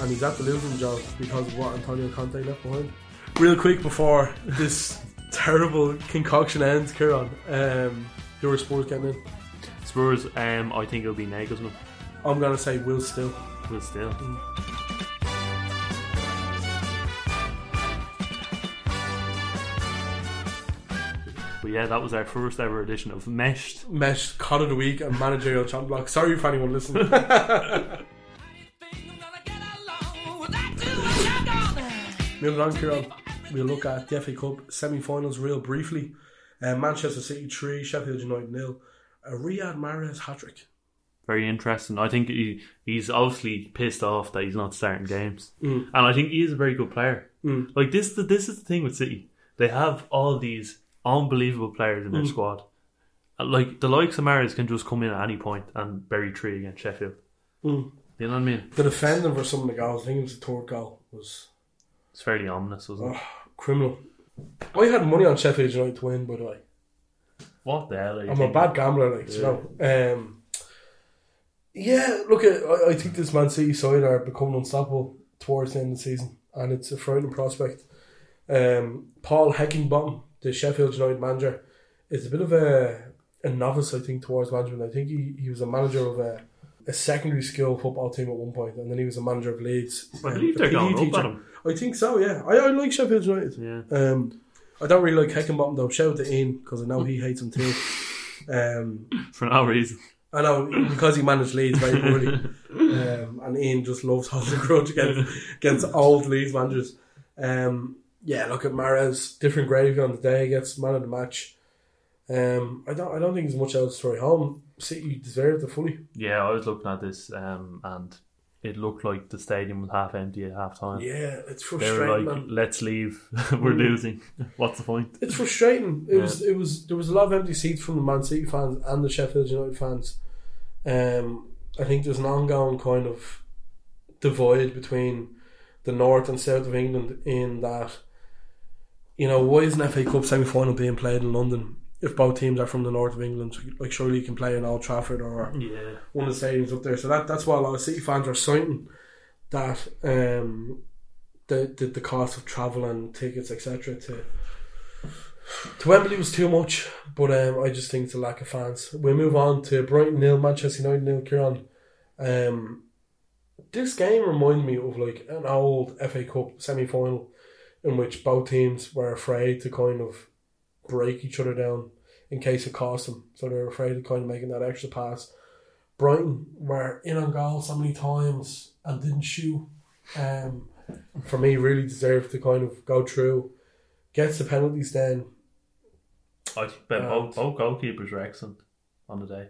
and he's at the losing job because of what Antonio Conte left behind. Real quick before this terrible concoction ends, Ciarán. Um, Your Spurs getting in. Spurs, um, I think it'll be Nagelsmann. I'm going to say Will Still. Will Still. Mm. But yeah, that was our first ever edition of Meshed. Meshed, Cod of the Week and Managerial Chat Block. Sorry if anyone listened. Moving on, Ciarán. We'll look at the F A Cup semi-finals real briefly. Uh, Manchester City three, Sheffield United nil. A Riyad Mahrez hat-trick. Very interesting. I think he, he's obviously pissed off that he's not starting games. Mm. And I think he is a very good player. Mm. Like this, this is the thing with City. They have all these unbelievable players in their mm. squad. Like the likes of Mahrez can just come in at any point and bury three against Sheffield. Mm. You know what I mean? The defending for some of the goals, I think it was the third goal, was it's fairly ominous, wasn't oh, it? Criminal. I had money on Sheffield United to win, by the way. What the hell? Are you I'm thinking? a bad gambler, like yeah. you know. Um, yeah, look, I, I think this Man City side are becoming unstoppable towards the end of the season, and it's a frightening prospect. Um, Paul Heckingbottom, the Sheffield United manager, is a bit of a, a novice, I think, towards management. I think he, he was a manager of a, a secondary school football team at one point, and then he was a manager of Leeds. I believe they're going up at him. I think so, yeah. I, I like Sheffield United. Yeah. Um, I don't really like Heckingbottom, though. Shout out to Ian, because I know he hates him too. Um, For no reason. I know, because he managed Leeds very poorly. um, and Ian just loves holding a grudge against, against old Leeds managers. Um, yeah, look at Mahrez. Different gravy on the day. Gets man of the match. Um, I don't I don't think there's much else to write home. City deserved it fully. Yeah, I was looking at this um, and... It looked like the stadium was half empty at half time. Yeah, it's frustrating. They were like, man. Let's leave. We're mm. losing. What's the point? It's frustrating. It yeah. was it was there was a lot of empty seats from the Man City fans and the Sheffield United fans. Um I think there's an ongoing kind of divide between the north and south of England in that, you know, why isn't F A Cup semi final being played in London? If both teams are from the north of England, like surely you can play in Old Trafford or yeah. one of the stadiums up there. So that that's why a lot of City fans are citing that um, the, the the cost of travel and tickets et cetera to to Wembley was too much. But um, I just think it's a lack of fans. We move on to Brighton nil, Manchester United nil. Ciarán, um, this game reminded me of like an old F A Cup semi final in which both teams were afraid to kind of break each other down in case it cost them, so they're afraid of kind of making that extra pass. Brighton were in on goal so many times and didn't shoot. Um, for me, really deserved to kind of go through. Gets the penalties then. I think both, both goalkeepers were excellent on the day.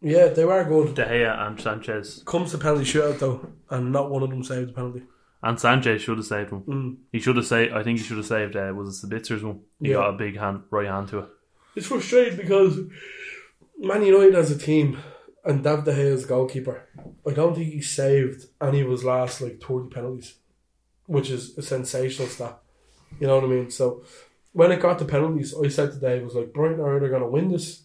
Yeah, they were good. De Gea and Sanchez. Comes to penalty shootout though, and not one of them saved the penalty. And Sanchez should have saved one. Mm. He should have saved. I think he should have saved. Uh, was it Sabitzer's one? He yeah. got a big hand, right hand to it. It's frustrating because Man United as a team and David De Gea as goalkeeper, I don't think he saved any of his last like thirty penalties, which is a sensational stat. You know what I mean? So when it got to penalties, I said today, it was like Brighton are either going to win this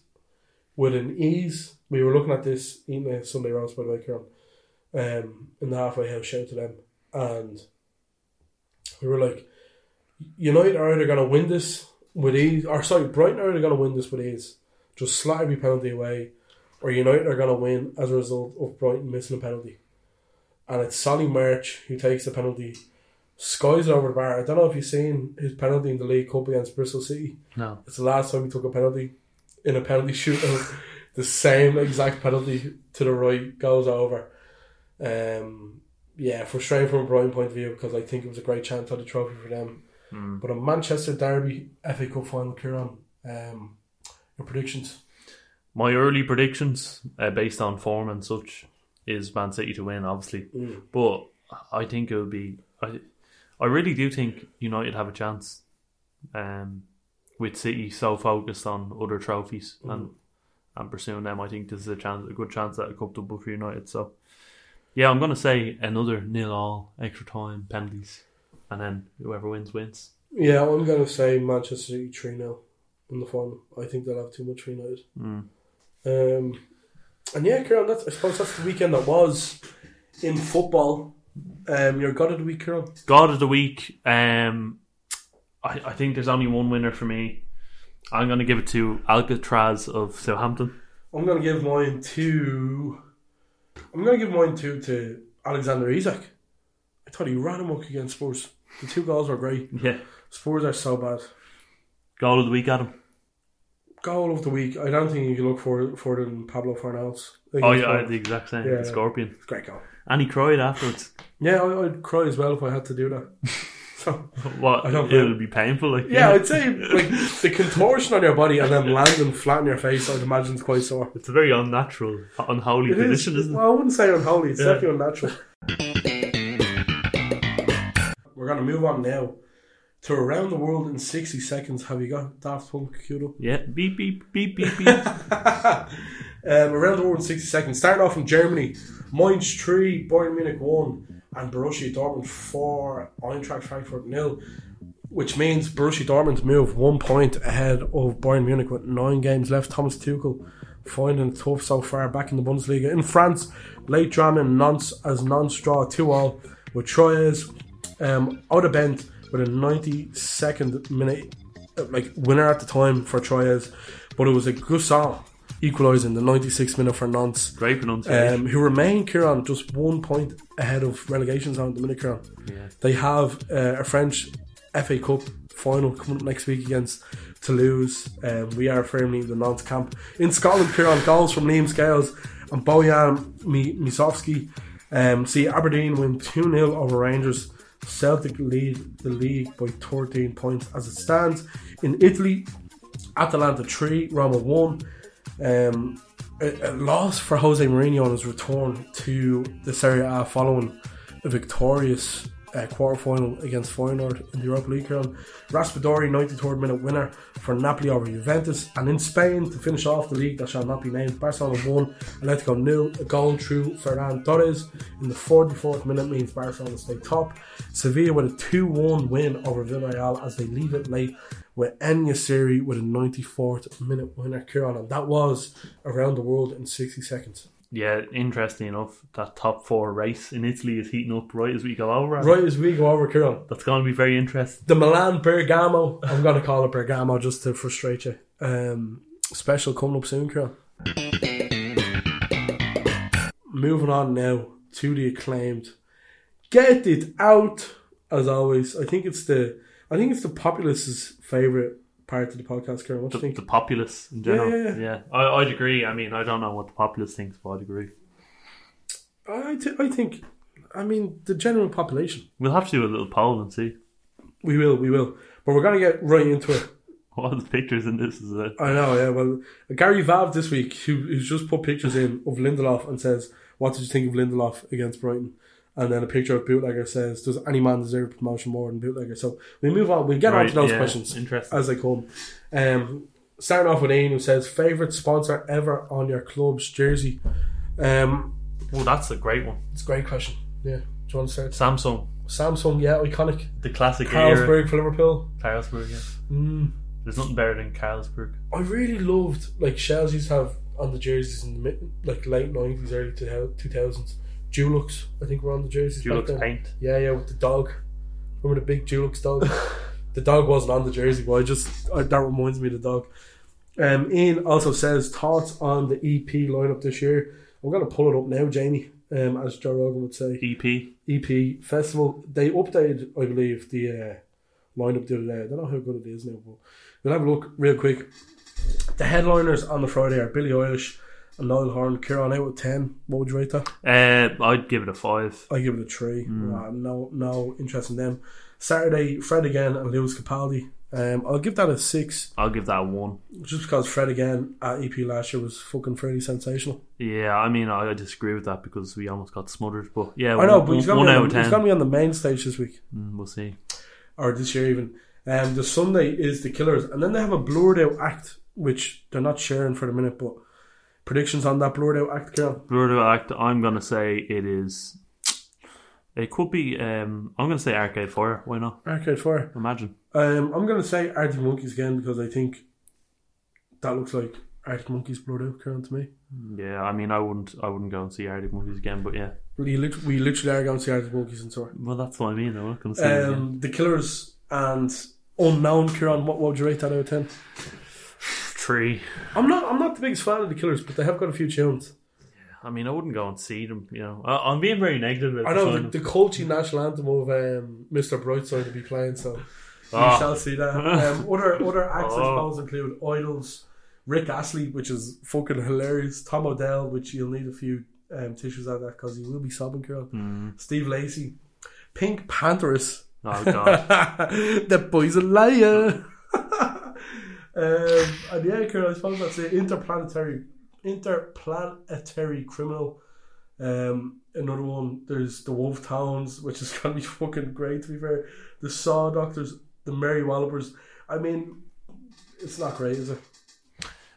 with an ease. We were looking at this eating a Sunday roast, by the way, Ciarán, um, in the halfway house. Shout to them. And we were like, United are either going to win this with ease, or sorry, Brighton are either going to win this with ease, just slot every penalty away, or United are going to win as a result of Brighton missing a penalty. And it's Solly March who takes the penalty, skies it over the bar. I don't know if you've seen his penalty in the League Cup against Bristol City. No. It's the last time he took a penalty in a penalty shootout. The same exact penalty to the right, goes over. Um... Yeah, frustrating from a Brighton point of view because I think it was a great chance at the trophy for them. Mm. But a Manchester Derby F A Cup final, Ciarán, um, your predictions? My early predictions, uh, based on form and such, is Man City to win, obviously. Mm. But I think it would be... I, I really do think United have a chance um, with City so focused on other trophies mm. and, and pursuing them. I think this is a chance, a good chance at a cup double for United, so... Yeah, I'm going to say another nil-all, extra time, penalties, and then whoever wins, wins. Yeah, I'm going to say Manchester City three nil in the final. I think they'll have too much for United. Mm. Um, and yeah, Ciarán, that's, I suppose that's the weekend that was in football. Um, your God of the Week, Ciarán? God of the Week. Um, I, I think there's only one winner for me. I'm going to give it to Alcatraz of Southampton. I'm going to give mine to... I'm going to give mine two to Alexander Isak. I thought he ran amok against Spurs. The two goals were great. Yeah. Spurs are so bad. Goal of the week, Adam. Goal of the week. I don't think you can look for for it than Pablo Fornals. Oh, yeah, I had the exact same. Yeah. The Scorpion. Great goal. And he cried afterwards. Yeah, I, I'd cry as well if I had to do that. So what? I don't it would be painful. Like, yeah, yeah, I'd say like the contortion on your body and then landing flat on your face, I'd imagine, is quite sore. It's a very unnatural, unholy it position, is. isn't it? Well, I wouldn't say unholy. It's yeah. definitely unnatural. We're going to move on now to Around the World in sixty Seconds. Have you got Daft Punk queued up? Yeah. Beep, beep, beep, beep, beep. um, Around the World in sixty Seconds. Starting off from Germany. Mainz three, Bayern Munich one, and Borussia Dortmund four, Eintracht Frankfurt nil. Which means Borussia Dortmund move one point ahead of Bayern Munich with nine games left. Thomas Tuchel finding it tough so far back in the Bundesliga. In France, late drama in Nantes as Nantes draw two all with Troyes. Um, out of bent with a ninety-second minute like winner at the time for Troyes, but it was a Gousson equalising the ninety-sixth minute for Nantes. Great pronunciation. Um, who remain, Ciarán, just one point ahead of relegation zone at the minute, Ciarán. Yeah. They have uh, a French F A Cup final coming up next week against Toulouse. Um, we are firmly in the Nantes camp. In Scotland, Ciarán, goals from Liam Scales and Bojan Misovsky. Um, see, Aberdeen win two nil over Rangers. Celtic lead the league by thirteen points as it stands. In Italy, Atalanta three, Roma one. Um, a, a loss for Jose Mourinho on his return to the Serie A following a victorious uh, quarter-final against Feyenoord in the Europa League round. Raspadori, ninety-third minute winner for Napoli over Juventus. And in Spain, to finish off the league that shall not be named, Barcelona one, Atletico nil. A goal through Ferran Torres in the forty-fourth minute means Barcelona stay top. Sevilla with a two one win over Villarreal as they leave it late with Enyasiri with a ninety-fourth minute winner, Ciarán. And that was Around the World in sixty Seconds. Yeah, interesting enough, that top four race in Italy is heating up right as we go over. Right as we go over, Ciarán. That's going to be very interesting. The Milan Bergamo, I'm going to call it Bergamo just to frustrate you. Um, special coming up soon, Ciarán. Moving on now to the acclaimed Get It Out, as always. I think it's the I think it's the populace's favourite part of the podcast, Ciarán. What do you think? The populace in general. Yeah, yeah, yeah. yeah. I, I'd agree. I mean, I don't know what the populace thinks, but I'd agree. I, th- I think, I mean, the general population. We'll have to do a little poll and see. We will, we will. But we're going to get right into it. All the pictures in this is it. I know, yeah. Well, Gary Vav this week, who, who's just put pictures in of Lindelof and says, what did you think of Lindelof against Brighton? And then a picture of Bootlegger says, does any man deserve promotion more than Bootlegger? So we move on. We get right, on to those yeah, questions as they come. Um, starting off with Ian, who says, favourite sponsor ever on your club's jersey? Um, well, that's a great one. It's a great question. Yeah. Do you want to start? Samsung. Samsung, yeah, iconic. The classic Carlsberg era. For Liverpool. Carlsberg, yeah. Mm. There's nothing better than Carlsberg. I really loved, like, Shels used to have on the jerseys in the mid, like late nineties, early two thousands. Dulux, I think, were on the jerseys. Dulux paint. Yeah, yeah, with the dog. Remember the big Dulux dog? The dog wasn't on the jersey, but I just, I, that reminds me of the dog. Um, Ian also says, thoughts on the E P lineup this year? I'm going to pull it up now, Jamie, um, as Joe Rogan would say. E P. E P Festival. They updated, I believe, the uh, lineup the other day. I don't know how good it is now, but we'll have a look real quick. The headliners on the Friday are Billie Eilish and Niall Horan. Ciarán, out of ten, what would you rate that? Uh, I'd give it a five. I'd give it a three. Mm. Nah, no no interest in them. Saturday, Fred Again and Lewis Capaldi. Um, I'll give that a six. I'll give that a one. Just because Fred Again at E P last year was fucking fairly sensational. Yeah, I mean, I, I disagree with that because we almost got smothered. But yeah, I know, one, but he's going to be on the main stage this week. Mm, we'll see. Or this year even. Um, the Sunday is The Killers. And then they have a blurred out act, which they're not sharing for the minute, but... Predictions on that blurred out act, Ciarán? Blurred out act, I'm going to say it is... It could be... Um, I'm going to say Arcade Fire. Why not? Arcade Fire. Imagine. Um, I'm going to say Arctic Monkeys again because I think that looks like Arctic Monkeys blurred out, Ciarán, to me. Yeah, I mean, I wouldn't I wouldn't go and see Arctic Monkeys again, but yeah. We literally are going to see Arctic Monkeys and so on. Well, that's what I mean. I'm not going to see um, it again. The Killers and Unknown, Ciarán. What, what would you rate that out of ten? three. I'm not. I'm not the biggest fan of the Killers, but they have got a few tunes. I mean, I wouldn't go and see them. You know, I, I'm being very negative. About I know the, the coaching national anthem of um, Mister Brightside to be playing, so oh. you shall see that. Um, other other acts, oh. I suppose, include Idols, Rick Astley, which is fucking hilarious. Tom O'Dell, which you'll need a few um, tissues out of that because he will be sobbing, girl. Mm. Steve Lacey, Pink Panthers. Oh God, that boy's a liar. Um, and yeah, Kieran, I suppose that's it. Interplanetary, interplanetary criminal. Um, another one. There's the Wolf Towns, which is gonna be fucking great. To be fair, the Saw Doctors, the Merry Wallopers. I mean, it's not great, is it?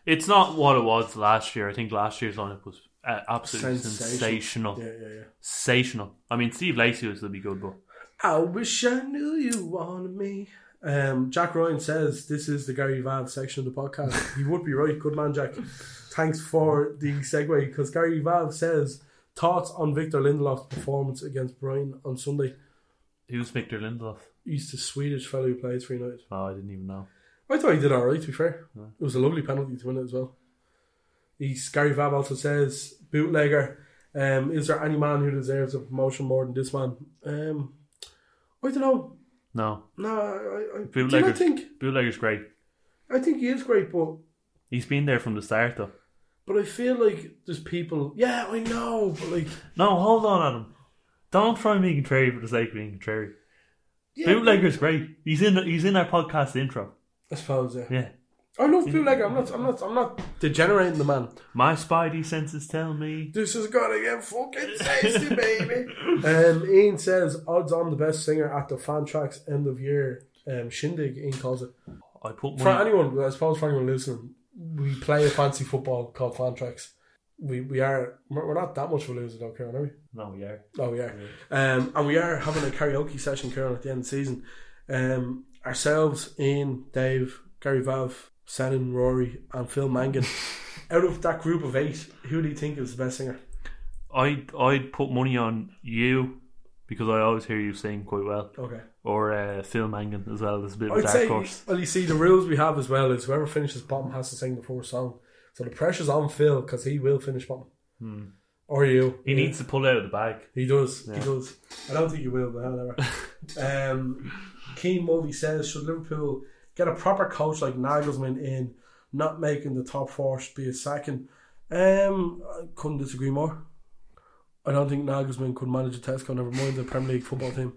It's not what it was last year. I think last year's lineup was uh, absolutely sensational. sensational. Yeah, yeah, yeah. Sensational. I mean, Steve Lacey was gonna be good, but I wish I knew you wanted me. Um, Jack Ryan says this is the Gary Vav section of the podcast. He would be right. Good man, Jack. Thanks for the segue, because Gary Vav says thoughts on Victor Lindelof's performance against Brighton on Sunday. Who's Victor Lindelof? He's the Swedish fellow who plays for United. Oh, I didn't even know. I thought he did alright, to be fair. Yeah. It was a lovely penalty to win it as well. He's, Gary Vav also says, bootlegger, um, is there any man who deserves a promotion more than this man? Um, I don't know. No, no. I, I, bootlegger, think bootlegger's great. I think he is great, but he's been there from the start, though. But I feel like there's people. Yeah, I know, but like, no, hold on, Adam. Don't try and be contrary for the sake of being contrary. Yeah, bootlegger's but, great. He's in. He's in our podcast intro. I suppose. Yeah. yeah. I love bootlegger. I'm not. I'm not. I'm not degenerating the man. My spidey senses tell me this is gonna get fucking tasty, baby. Um, Ian says odds on the best singer at the fan tracks end of year um, shindig. Ian calls it. I put money. For anyone, I suppose, for anyone listening, we play a fancy football called fan tracks. We we are we're not that much of a loser though, Kieran, are we? No, we are. Oh, we are. Yeah. Um, and we are having a karaoke session, Kieran, at the end of the season. Um, ourselves, Ian, Dave, Gary Vav, Senan, Rory and Phil Mangan. Out of that group of eight, who do you think is the best singer? I'd, I'd put money on you, because I always hear you sing quite well. Okay. Or uh, Phil Mangan as well. There's a bit of a dark horse. Well, you see, the rules we have as well is whoever finishes bottom has to sing the first song. So the pressure's on Phil, because he will finish bottom. Hmm. Or you. He yeah. needs to pull out of the bag. He does. Yeah. He does. I don't think you will, but however. um, Keane Mulvey says, should Liverpool get a proper coach like Nagelsmann in? Not making the top four should be a sacking. Um, I couldn't disagree more. I don't think Nagelsmann could manage a Tesco, never mind the Premier League football team.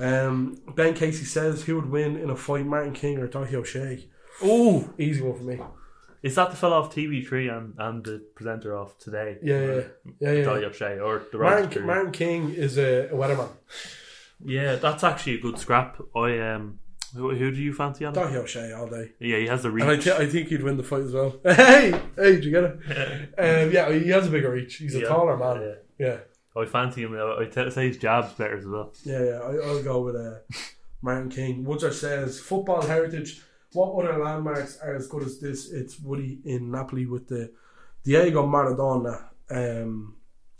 Um, Ben Casey says, who would win in a fight, Martin King or Doughty O'Shea? Oh, easy one for me. Is that the fella off T V three and, and the presenter of Today? Yeah, yeah, yeah. yeah Doughty yeah. O'Shea or the Martin, Martin King is a, a weatherman. Yeah, that's actually a good scrap. I um. Who, who do you fancy, Adam? Doughty O'Shea all day. Yeah, he has the reach. And I, th- I think he'd win the fight as well. Hey, hey, did you get it? Yeah, um, yeah he has a bigger reach. He's a yeah. taller man. Yeah. yeah. I fancy him. I t- say his jab's better as well. Yeah, yeah. I, I'll go with uh, Martin King. Woodsor says, football heritage. What other landmarks are as good as this? It's Woody in Napoli with the Diego Maradona um,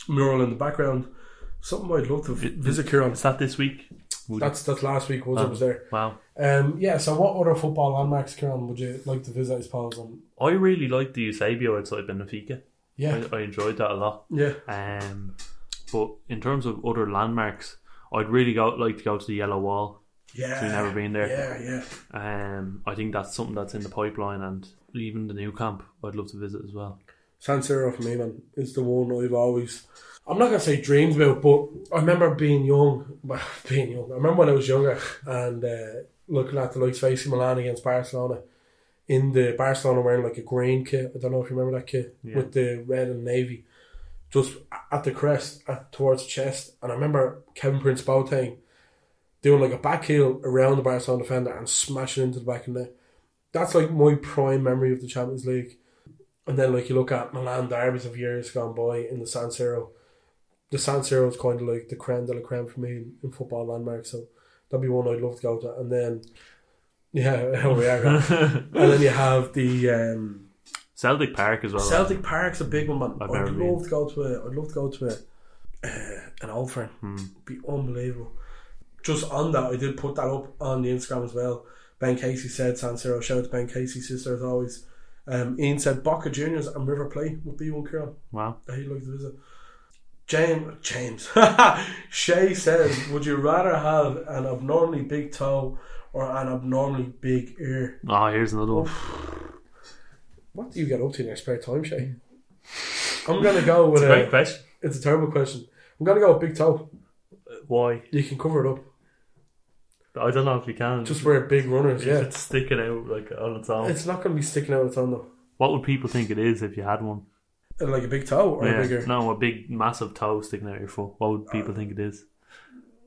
mural in the background. Something I'd love to v- visit here on. Is that this week? Would that's that's last week Woods oh, was there. Wow. Um, yeah, so what other football landmarks, Kieran, would you like to visit, I suppose? On? I really liked the Eusebio outside Benfica. Yeah. I, I enjoyed that a lot. Yeah. Um, but in terms of other landmarks, I'd really go, like to go to the Yellow Wall. Yeah. We've never been there. Yeah, yeah. Um, I think that's something that's in the pipeline, and even the new camp I'd love to visit as well. San Siro for me, man, is the one I've always... I'm not going to say dreams about, but I remember being young, being young, I remember when I was younger and uh, looking at the likes of A C Milan against Barcelona, in the Barcelona wearing like a green kit, I don't know if you remember that kit, yeah. with the red and navy, just at the crest, at, towards the chest, and I remember Kevin Prince Boateng doing like a back heel around the Barcelona defender and smashing into the back of the net. That's like my prime memory of the Champions League. And then like you look at Milan derbies of years gone by in the San Siro. The San Siro is kind of like the creme de la creme for me in, in football landmarks, so that'd be one I'd love to go to. And then, yeah, we are. And then you have the um, Celtic Park as well. Celtic right? Park's a big one, man. I've I'd love been. to go to it. I'd love to go to it. Uh, an old friend, hmm. It'd be unbelievable. Just on that, I did put that up on the Instagram as well. Ben Casey said San Siro. Shout out to Ben Casey's sister as always. Um, Ian said Boca Juniors and River Plate would be one curl. Wow. He'd like to visit. James, James. Shay says, would you rather have an abnormally big toe or an abnormally big ear? Ah, oh, here's another one. What do you get up to in your spare time, Shay? I'm going to go with it's a... great question. It's a terrible question. I'm going to go with big toe. Why? You can cover it up. I don't know if you can. Just wear big runners, is yeah. It's sticking out like on its own. It's not going to be sticking out on its own though. What would people think it is if you had one? Like a big toe or yeah. a bigger? No, a big, massive toe sticking out your foot. What would people uh, think it is?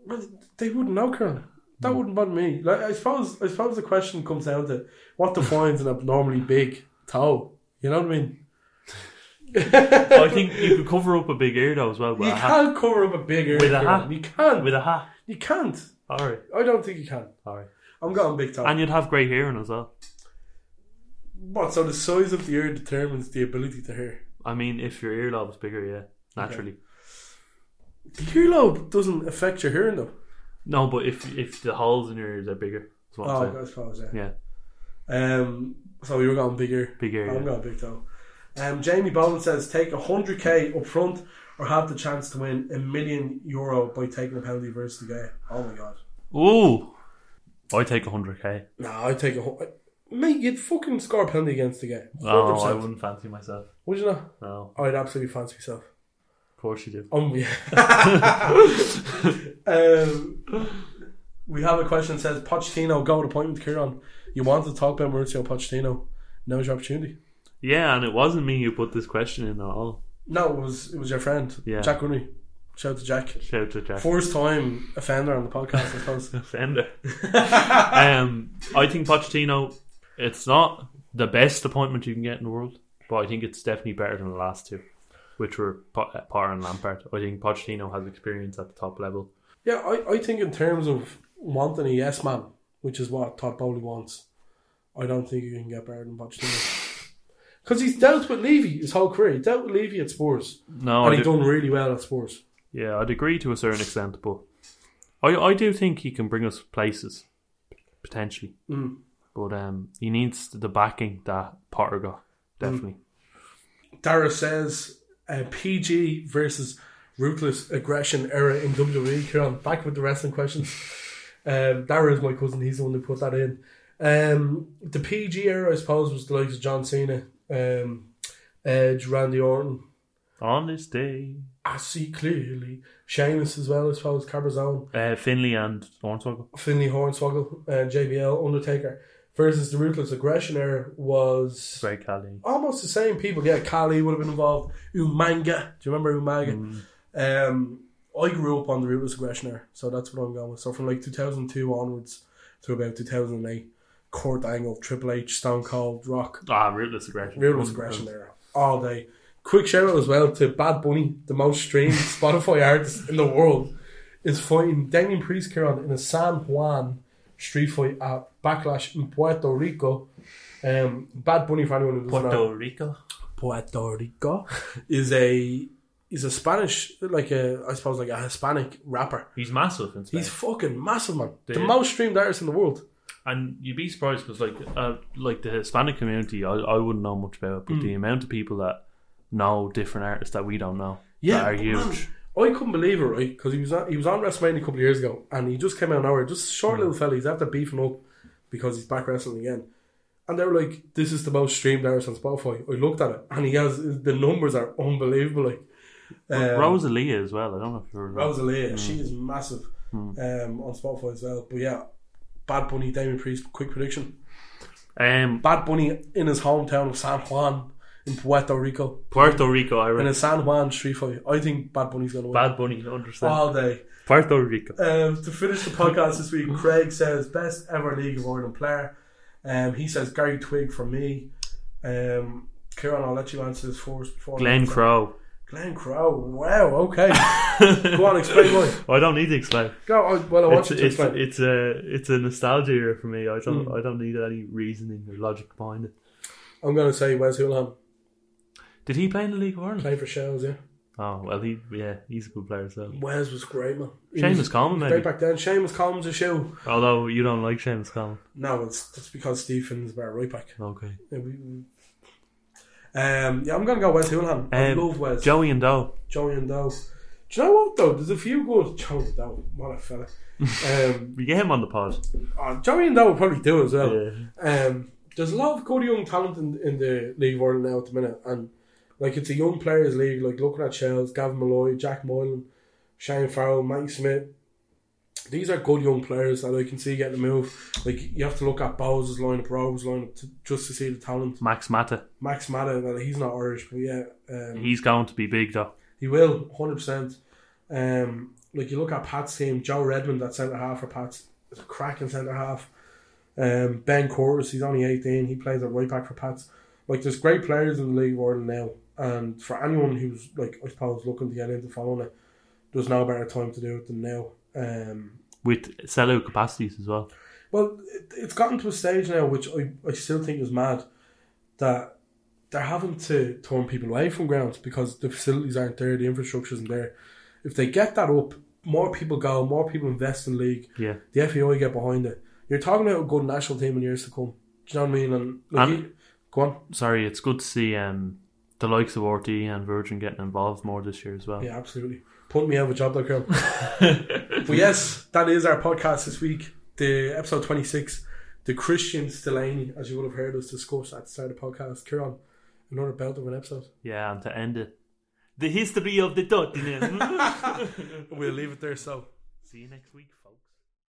Well, they wouldn't know, Karen. That wouldn't bother me. Like, I suppose, I suppose the question comes down to what defines an abnormally big toe. You know what I mean? Well, I think you could cover up a big ear though as well. With you a can't hat. cover up a big ear with a hat. You can't with a hat. You can't. All right. I don't think you can. All right. I'm going big toe. And you'd have great hearing as well. What? So the size of the ear determines the ability to hear. I mean, if your earlobe is bigger, yeah, naturally. Okay. The earlobe doesn't affect your hearing though. No, but if if the holes in your ears are bigger, that's what oh, I'm saying. I suppose, yeah. Yeah. Um. So you were going bigger. Bigger. I'm yeah. going big toe. Um. Jamie Bowen says, take a hundred k up front. Or have the chance to win a million euro by taking a penalty versus the guy. Oh my god. Ooh. I take one hundred k. Nah, I take a hundred. Mate, you'd fucking score a penalty against the guy. No, oh, I wouldn't fancy myself. Would you not? No. I'd absolutely fancy myself. Of course you do. Um, yeah. um, we have a question that says, Pochettino, go to appointment, Ciarán. You want to talk about Mauricio Pochettino. Now's your opportunity. Yeah, and it wasn't me who put this question in at all. No, it was it was your friend, yeah. Jack Gunnery. Shout to Jack. Shout to Jack. First time offender on the podcast, I suppose. Offender. um, I think Pochettino, it's not the best appointment you can get in the world, but I think it's definitely better than the last two, which were Potter and Lampard. I think Pochettino has experience at the top level. Yeah, I, I think in terms of wanting a yes man, which is what Todd Bowley wants, I don't think you can get better than Pochettino. Because he's dealt with Levy his whole career. He dealt with Levy at Spurs. No, and he's done really well at Spurs. Yeah, I'd agree to a certain extent, but I, I do think he can bring us places, potentially. Mm. But um, he needs the backing that Potter got, definitely. Mm. Dara says, uh, P G versus ruthless aggression era in W W E. Here I'm back with the wrestling questions. um, Dara is my cousin. He's the one who put that in. Um, the P G era, I suppose, was the likes of John Cena, Um, Edge, Randy Orton. On this day, I see clearly. Sheamus as well, as far as Cabrazon. Uh, Finlay and Hornswoggle. Finlay, Hornswoggle, and J B L, Undertaker. Versus the Ruthless Aggression era was Great Khali. Almost the same people. Yeah, Khali would have been involved. Umaga. Do you remember Umaga? Mm. Um, I grew up on the Ruthless Aggression era, so that's what I'm going with. So from like two thousand two onwards to about two thousand eight. Kurt Angle, Triple H, Stone Cold, Rock. Ah, Ruthless Aggression. Ruthless Aggression there all day. Quick shout out as well to Bad Bunny, the most streamed Spotify artist in the world, is fighting Damian Priest, Ciarán, in a San Juan street fight at Backlash in Puerto Rico. Um, Bad Bunny, for anyone who doesn't know. Puerto Rico. Puerto Rico is a is a Spanish, like a I suppose like a Hispanic rapper. He's massive in Spain. He's fucking massive, man. Dude. The most streamed artist in the world. And you'd be surprised because, like, uh, like the Hispanic community, I, I wouldn't know much about it, but mm. the amount of people that know different artists that we don't know, yeah, that are huge. Man, I couldn't believe it, right? Because he was on, he was on WrestleMania a couple of years ago, and he just came out of nowhere, just a short mm. little fella. He's after beefing up because he's back wrestling again, and they were like, "This is the most streamed artist on Spotify." I looked at it, and he has the numbers are unbelievable. Like um, Rosalia as well. I don't know if you remember Rosalia. Mm. She is massive mm. um, on Spotify as well. But yeah. Bad Bunny, Damian Priest, quick prediction. Um, Bad Bunny in his hometown of San Juan in Puerto Rico. Puerto Rico, I remember. In a San Juan street fight. I think Bad Bunny's going to win. Bad Bunny, understand. All day. Puerto Rico. Um, to finish the podcast this week, Craig says, best ever League of Ireland player. Um, he says, Gary Twigg for me. Um, Ciarán, I'll let you answer this first. Before Glenn Crowe. Glenn Crowe, wow, okay. Go on, explain why. Oh, I don't need to explain. Go on, well, I want you to explain. It's, it's, a, it's a nostalgia era for me. I don't mm. I don't need any reasoning or logic behind it. I'm going to say Wes Houlihan. Did he play in the League of Ireland? Played for Shels, yeah. Oh, well, he yeah, he's a good player as well. Wes was great, man. Seamus Coleman, maybe. Great back then. Seamus Coleman's a shoe. Although you don't like Seamus Coleman. No, it's that's because Steve Finn's our right back. Okay. Yeah, we, Um, yeah, I'm going to go Wes Houlihan. I um, love Wes. Joey and Doe. Joey and Doe. Do you know what, though? There's a few good... Joey and Doe, what a fella. Um, we get him on the pod. Oh, Joey and Doe would probably do as well. Yeah. Um, there's a lot of good young talent in, in the league world now at the minute. And like it's a young players league. Like looking at Shels, Gavin Malloy, Jack Moylan, Shane Farrell, Mike Smith. These are good young players that I can see getting a move. Like you have to look at Bowes' lineup, Rowe's lineup, to, just to see the talent. Max Mata. Max Mata. Well, he's not Irish, but yeah, um, he's going to be big though. He will, one hundred percent. Um, like you look at Pat's team, Joe Redmond, that centre half for Pat's, is a cracking centre half. Um, Ben Corus, he's only eighteen. He plays at right back for Pat's. Like there's great players in the league world now, and for anyone who's like I suppose looking to get into following it, there's no better time to do it than now. Um, with sellout capacities as well. Well, it, it's gotten to a stage now, which I, I still think is mad, that they're having to turn people away from grounds because the facilities aren't there, the infrastructure isn't there. If they get that up, more people go, more people invest in the league. Yeah, the F A I get behind it. You're talking about a good national team in years to come. Do you know what I mean? And, like, and you, go on. Sorry, it's good to see um, the likes of R T and Virgin getting involved more this year as well. Yeah, absolutely. Punt me out with job dot com. But yes, that is our podcast this week. The episode twenty-six, the Cristian Stellini, as you would have heard us discuss at the start of the podcast. Ciarán, another belt of an episode. Yeah, and to end it, the history of the Tottenham. We'll leave it there, so see you next week.